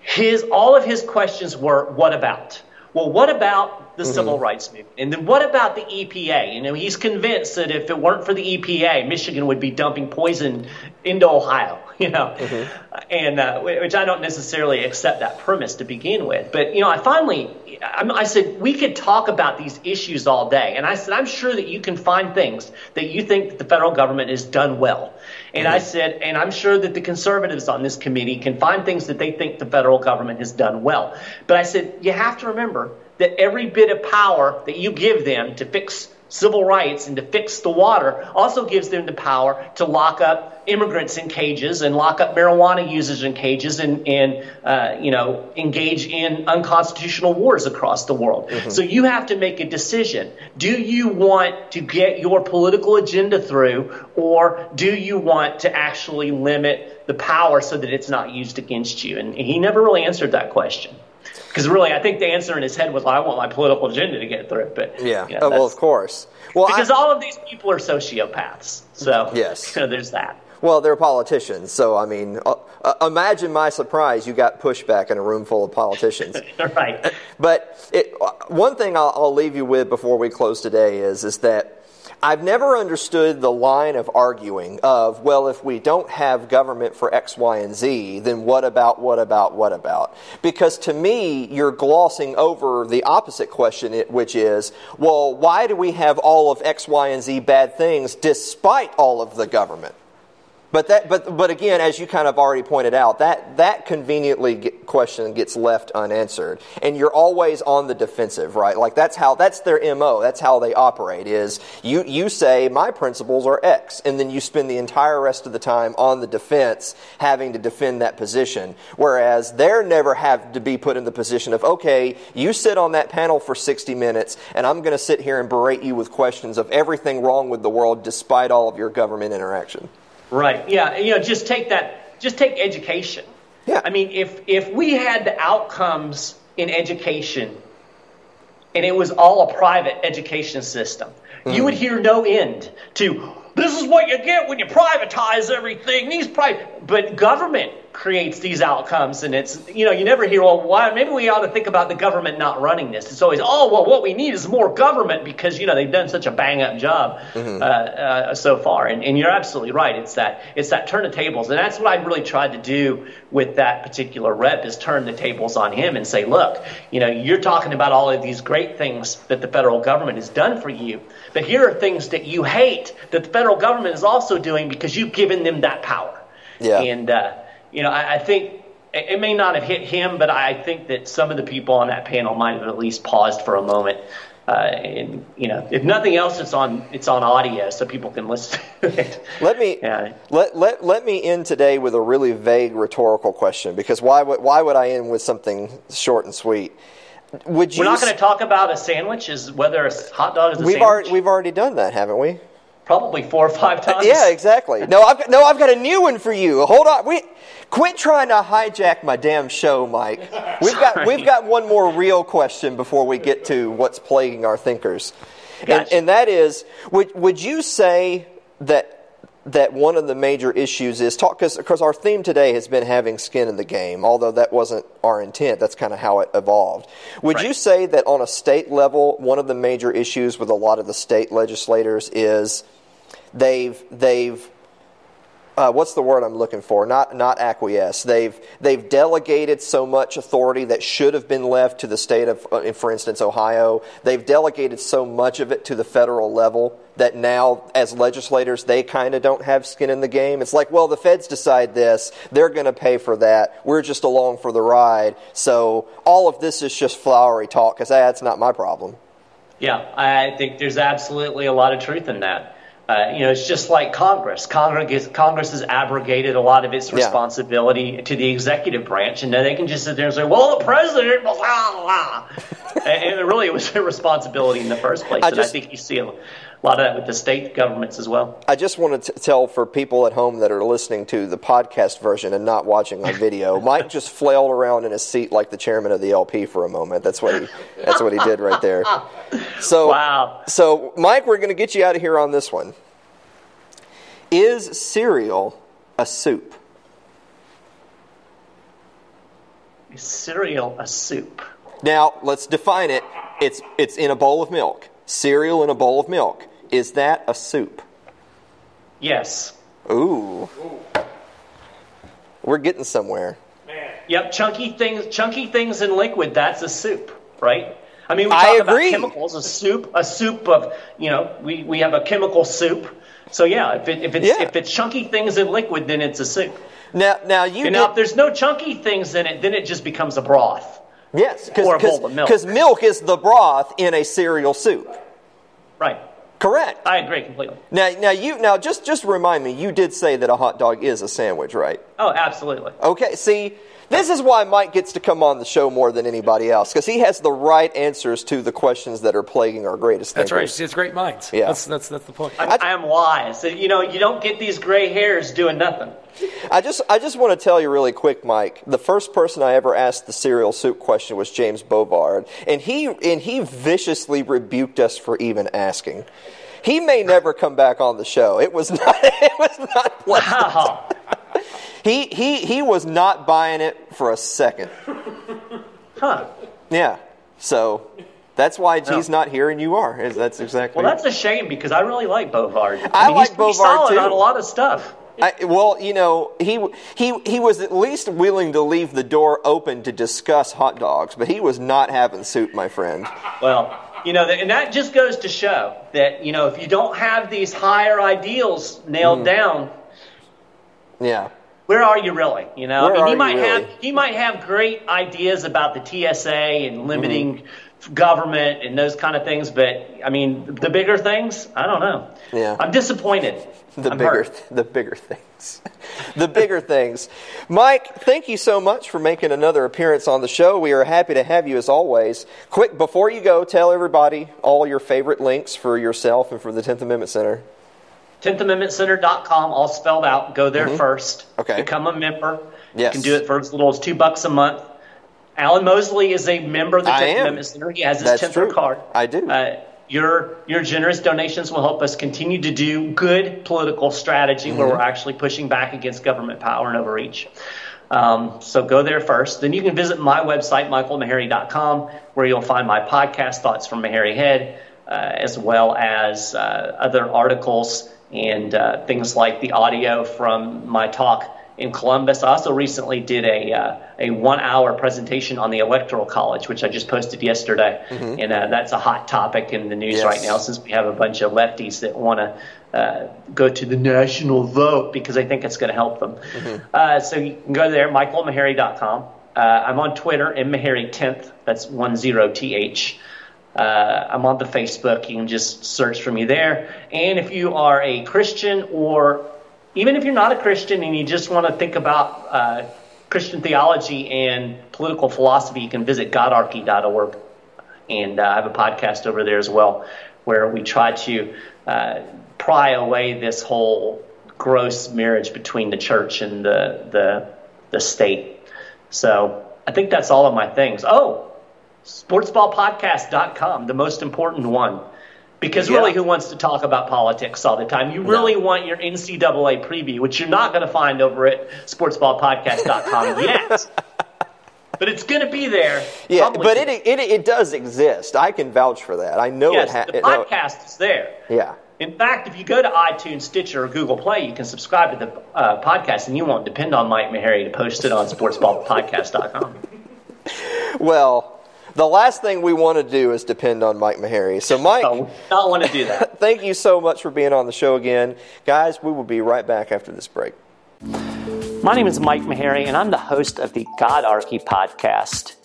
his all of his questions were, "What about?" Well, what about the mm-hmm. civil rights movement? And then what about the E P A? You know, he's convinced that if it weren't for the E P A, Michigan would be dumping poison into Ohio, you know, mm-hmm. and uh, which I don't necessarily accept that premise to begin with. But, you know, I finally I said, we could talk about these issues all day. And I said, I'm sure that you can find things that you think that the federal government has done well. And mm-hmm. I said, and I'm sure that the conservatives on this committee can find things that they think the federal government has done well. But I said, you have to remember that every bit of power that you give them to fix civil rights and to fix the water also gives them the power to lock up immigrants in cages and lock up marijuana users in cages and, and uh, you know, engage in unconstitutional wars across the world. Mm-hmm. So you have to make a decision. Do you want to get your political agenda through, or do you want to actually limit the power so that it's not used against you? And he never really answered that question. Because really, I think the answer in his head was, well, I want my political agenda to get through it. But yeah, you know, oh, well, of course. Well, because I, all of these people are sociopaths, so yes, you know, there's that. Well, they're politicians, so I mean, uh, uh, imagine my surprise. You got pushback in a room full of politicians, right? But it, uh, one thing I'll, I'll leave you with before we close today is is that I've never understood the line of arguing of, well, if we don't have government for X, Y, and Z, then what about, what about, what about? Because to me, you're glossing over the opposite question, which is, well, why do we have all of X, Y, and Z bad things despite all of the government? But that, but but again, as you kind of already pointed out, that that conveniently get, question gets left unanswered, and you're always on the defensive, right? Like that's how that's their M O. That's how they operate. Is you you say my principles are X, and then you spend the entire rest of the time on the defense, having to defend that position. Whereas they're never have to be put in the position of, okay, you sit on that panel for sixty minutes, and I'm going to sit here and berate you with questions of everything wrong with the world despite all of your government interaction. Right. Yeah. You know, just take that. Just take education. Yeah. I mean, if if we had the outcomes in education and it was all a private education system, mm. you would hear no end to this is what you get when you privatize everything. These private, but government creates these outcomes, and it's, you know, you never hear, well, why, maybe we ought to think about the government not running this. It's always, oh, well, what we need is more government because, you know, they've done such a bang-up job mm-hmm. uh, uh, so far. And, and you're absolutely right. It's that it's that turn the tables. And that's what I really tried to do with that particular rep is turn the tables on him and say, look, you know, you're talking about all of these great things that the federal government has done for you, but here are things that you hate that the federal government is also doing because you've given them that power. Yeah. And, uh, you know, I, I think it may not have hit him, but I think that some of the people on that panel might have at least paused for a moment. Uh, and, you know, if nothing else, it's on it's on audio so people can listen to it. Let me yeah. let, let let me end today with a really vague rhetorical question, because why would why would I end with something short and sweet? Would you We're not going to talk about a sandwich, is whether a hot dog is a we've sandwich. Already, we've already done that, haven't we? Probably four or five times. Yeah, exactly. No, I've got, no, I've got a new one for you. Hold on. We quit trying to hijack my damn show, Mike. We've got we've got one more real question before we get to what's plaguing our thinkers, gotcha. and, and that is: would would you say that that one of the major issues is talk? Because our theme today has been having skin in the game, although that wasn't our intent. That's kind of how it evolved. Would right. you say that on a state level, one of the major issues with a lot of the state legislators is They've they've uh, what's the word I'm looking for? Not not acquiesce. They've they've delegated so much authority that should have been left to the state of, uh, for instance, Ohio. They've delegated so much of it to the federal level that now, as legislators, they kind of don't have skin in the game. It's like, well, the feds decide this. They're going to pay for that. We're just along for the ride. So all of this is just flowery talk because that's not my problem. Yeah, I think there's absolutely a lot of truth in that. Uh, you know, it's just like Congress. Congress Congress has abrogated a lot of its responsibility yeah. to the executive branch, and then they can just sit there and say, well, the president, blah, blah. And, and really it was their responsibility in the first place. I and just, I think you see a lot of that with the state governments as well. I just want to tell for people at home that are listening to the podcast version and not watching my video, Mike just flailed around in his seat like the chairman of the L P for a moment. That's what he, that's what he did right there. So, wow. So, Mike, we're going to get you out of here on this one. Is cereal a soup? Is cereal a soup? Now, let's define it. It's it's in a bowl of milk. Cereal in a bowl of milk. Is that a soup? Yes. Ooh. Ooh. We're getting somewhere. Man. Yep, chunky things chunky things in liquid, that's a soup, right? I mean, we talk I agree. about chemicals, a soup, a soup of, you know, we, we have a chemical soup. So yeah, if it, if it's yeah. if it's chunky things in liquid, then it's a soup. Now now you and now if there's no chunky things in it, then it just becomes a broth. Yes, because because milk. milk is the broth in a cereal soup. Right. Correct. I agree completely. Now now you now just just remind me, you did say that a hot dog is a sandwich, right? Oh, absolutely. Okay, see, this is why Mike gets to come on the show more than anybody else, because he has the right answers to the questions that are plaguing our greatest thinkers. That's right. It's great minds. Yeah. That's, that's, that's the point. I, I am wise. You know, you don't get these gray hairs doing nothing. I just I just want to tell you really quick, Mike, the first person I ever asked the cereal soup question was James Bovard, and he and he viciously rebuked us for even asking. He may never come back on the show. It was not it was not pleasant. Wow. He he he was not buying it for a second. Huh. Yeah. So that's why G's no. not here and you are. That's exactly Well, that's a shame because I really like Bovard. I, I mean, like he's Bovard solid too. on a lot of stuff. I, well, you know, he he he was at least willing to leave the door open to discuss hot dogs, but he was not having soup, my friend. Well, you know, and that just goes to show that, you know, if you don't have these higher ideals nailed mm. down, yeah. where are you really? You know, where I mean, he might really? have he might have great ideas about the T S A and limiting mm-hmm. government and those kind of things, but I mean, the bigger things, I don't know. Yeah, I'm disappointed. The I'm bigger, th- the bigger things, the bigger things. Mike, thank you so much for making another appearance on the show. We are happy to have you as always. Quick, before you go, tell everybody all your favorite links for yourself and for the Tenth Amendment Center. tenth amendment center dot com, all spelled out. Go there mm-hmm. first. Okay. Become a member. Yes. You can do it for as little as two bucks a month. Alan Mosley is a member of the tenth Amendment Center. He has his That's tenth true. card. I do. Uh, your your generous donations will help us continue to do good political strategy mm-hmm. where we're actually pushing back against government power and overreach. Um, so go there first. Then you can visit my website, michael maharrey dot com, where you'll find my podcast, Thoughts from Maharrey Head, uh, as well as uh, other articles and uh, things like the audio from my talk in Columbus. I also recently did a uh, a one-hour presentation on the Electoral College, which I just posted yesterday, mm-hmm. and uh, that's a hot topic in the news yes. right now since we have a bunch of lefties that want to uh, go to the national vote because they think it's going to help them. Mm-hmm. Uh, so you can go there, michael maharrey dot com. Uh, I'm on Twitter, m maharrey tenth, that's one zero T H. Uh, I'm on the Facebook. You can just search for me there. And if you are a Christian, or even if you're not a Christian and you just want to think about uh, Christian theology and political philosophy, you can visit godarchy dot org. And uh, I have a podcast over there as well where we try to uh, pry away this whole gross marriage between the church and the the, the state. So I think that's all of my things. Oh! sportsball podcast dot com, the most important one, because yeah. really who wants to talk about politics all the time? You really no. want your N C double A preview, which you're not going to find over at sportsball podcast dot com yet. But it's going to be there. Yeah, but it, it it does exist. I can vouch for that. I know yes, it has. Yes, the podcast no. is there. Yeah. In fact, if you go to iTunes, Stitcher, or Google Play, you can subscribe to the uh, podcast, and you won't depend on Mike Maharrey to post it on sportsball podcast dot com. Well, the last thing we want to do is depend on Mike Maharrey. So, Mike, I do not want to do that. Thank you so much for being on the show again. Guys, we will be right back after this break. My name is Mike Maharrey, and I'm the host of the Godarchy podcast.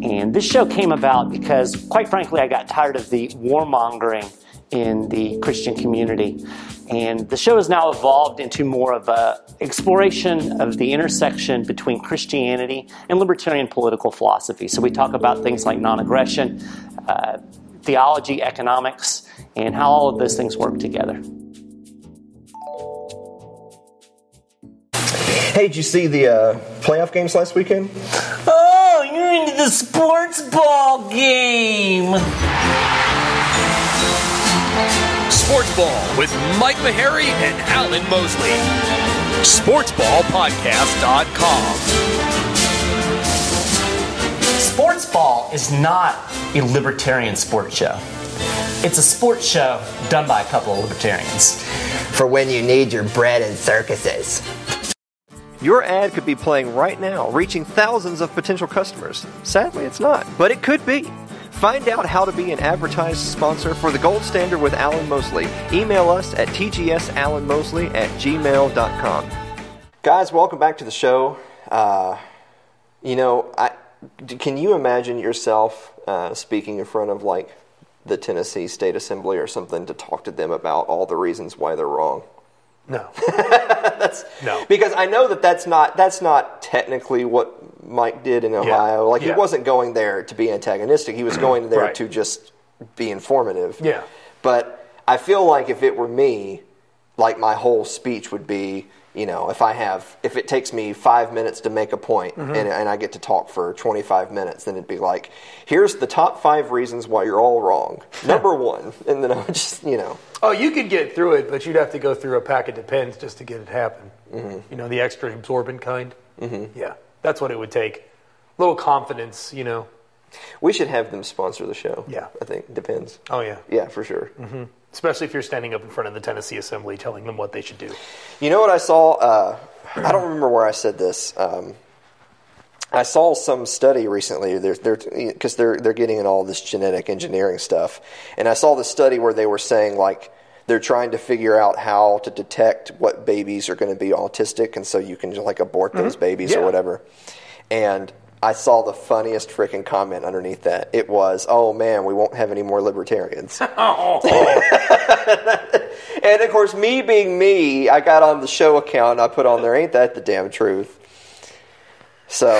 And this show came about because, quite frankly, I got tired of the warmongering in the Christian community. And the show has now evolved into more of an exploration of the intersection between Christianity and libertarian political philosophy. So we talk about things like non-aggression, uh, theology, economics, and how all of those things work together. Hey, did you see the uh, playoff games last weekend? Oh, you're into the sports ball game. Sports Ball with Mike Maharrey and Alan Mosley. sportsball podcast dot com. Sports Ball is not a libertarian sports show. It's a sports show done by a couple of libertarians. For when you need your bread and circuses. Your ad could be playing right now, reaching thousands of potential customers. Sadly, it's not, but it could be. Find out how to be an advertised sponsor for The Gold Standard with Alan Mosley. Email us at t g s alan mosley at gmail dot com. Guys, welcome back to the show. Uh, you know, I, can you imagine yourself uh, speaking in front of, like, the Tennessee State Assembly or something to talk to them about all the reasons why they're wrong? No. that's, no. Because I know that that's not that's not technically what Mike did in Ohio. Yeah. Like, yeah. He wasn't going there to be antagonistic. He was going there right. to just be informative. Yeah. But I feel like if it were me, like, my whole speech would be, you know, if I have, if it takes me five minutes to make a point mm-hmm. and, and I get to talk for twenty-five minutes, then it'd be like, here's the top five reasons why you're all wrong. Number one. And then I would just, you know. Oh, you could get through it, but you'd have to go through a packet of pens just to get it happen. Mm-hmm. You know, the extra absorbent kind. Mm-hmm. Yeah, that's what it would take. A little confidence, you know. We should have them sponsor the show. Yeah. I think. Depends. Oh, yeah. Yeah, for sure. Mm-hmm. Especially if you're standing up in front of the Tennessee Assembly telling them what they should do. You know what I saw? Uh, I don't remember where I said this. Um, I saw some study recently because they're, they're, they're, they're getting in all this genetic engineering stuff. And I saw this study where they were saying, like, they're trying to figure out how to detect what babies are going to be autistic. And so you can, like, abort those mm-hmm. babies yeah. or whatever. And I saw the funniest freaking comment underneath that. It was, oh, man, we won't have any more libertarians. And, of course, me being me, I got on the show account, and I put on there, ain't that the damn truth. So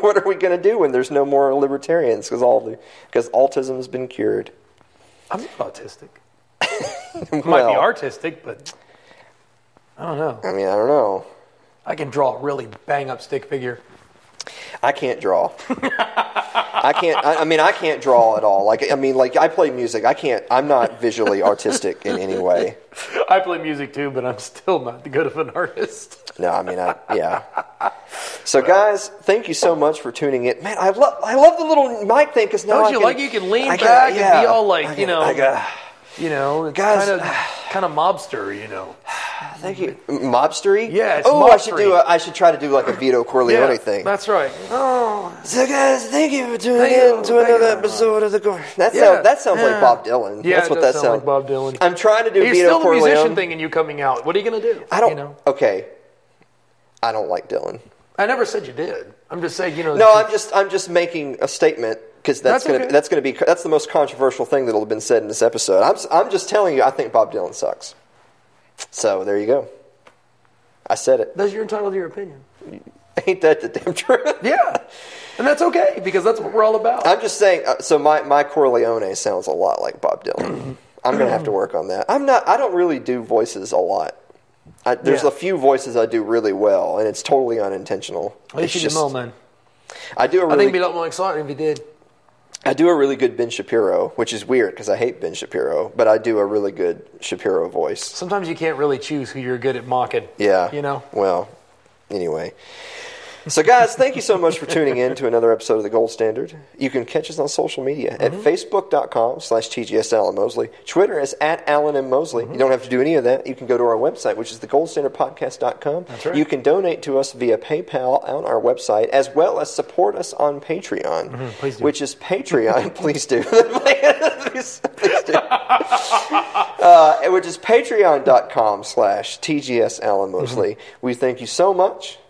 what are we going to do when there's no more libertarians? Because all the because autism has been cured. I'm not autistic. Well, might be artistic, but I don't know. I mean, I don't know. I can draw a really bang-up stick figure. I can't draw. I can't. I, I mean, I can't draw at all. Like, I mean, like, I play music. I can't. I'm not visually artistic in any way. I play music too, but I'm still not good of an artist. No, I mean, I yeah. So, guys, thank you so much for tuning in. Man, I love, I love the little mic thing because now don't you I can, like you can lean I back can, yeah, and be all like, can, you know, got, you know, it's guys, kind of, kind of mobster, you know. Thank you. Mobstery? Yeah, it's oh, mobstery. I should do. A, I should try to do like a Vito Corleone yeah, thing. That's right. Oh, so guys, thank you for tuning in to another episode of the. Go- that yeah. sounds. That sounds yeah. like Bob Dylan. Yeah, that's what that sounds. Sound. Like Bob Dylan. I'm trying to do He's Vito Corleone. He's still the Corleone. Musician thing, and you coming out. What are you going to do? I don't. You know? Okay. I don't like Dylan. I never said you did. I'm just saying, you know. No, I'm just. I'm just making a statement. Because that's, that's gonna okay. that's gonna be that's the most controversial thing that'll have been said in this episode. I'm I'm just telling you, I think Bob Dylan sucks. So there you go. I said it. That's your entitled to your opinion. Ain't that the damn truth? Yeah, and that's okay because that's what we're all about. I'm just saying. Uh, so my my Corleone sounds a lot like Bob Dylan. I'm gonna have to work on that. I'm not. I don't really do voices a lot. I, there's yeah. a few voices I do really well, and it's totally unintentional. Well, you should just, do more, man. I do. A really, I think it'd be a lot more exciting if you did. I do a really good Ben Shapiro, which is weird because I hate Ben Shapiro, but I do a really good Shapiro voice. Sometimes you can't really choose who you're good at mocking. Yeah. You know? Well, anyway. So, guys, thank you so much for tuning in to another episode of The Gold Standard. You can catch us on social media at mm-hmm. facebook.com slash TGS Alan Mosley. Twitter is at Alan M. Mosley. Mm-hmm. You don't have to do any of that. You can go to our website, which is the gold standard podcast dot com. That's right. You can donate to us via PayPal on our website, as well as support us on Patreon, mm-hmm. please do. Which is Patreon. Please do. please, please do. Uh, which is patreon.com slash TGS Alan Mosley. Mm-hmm. We thank you so much.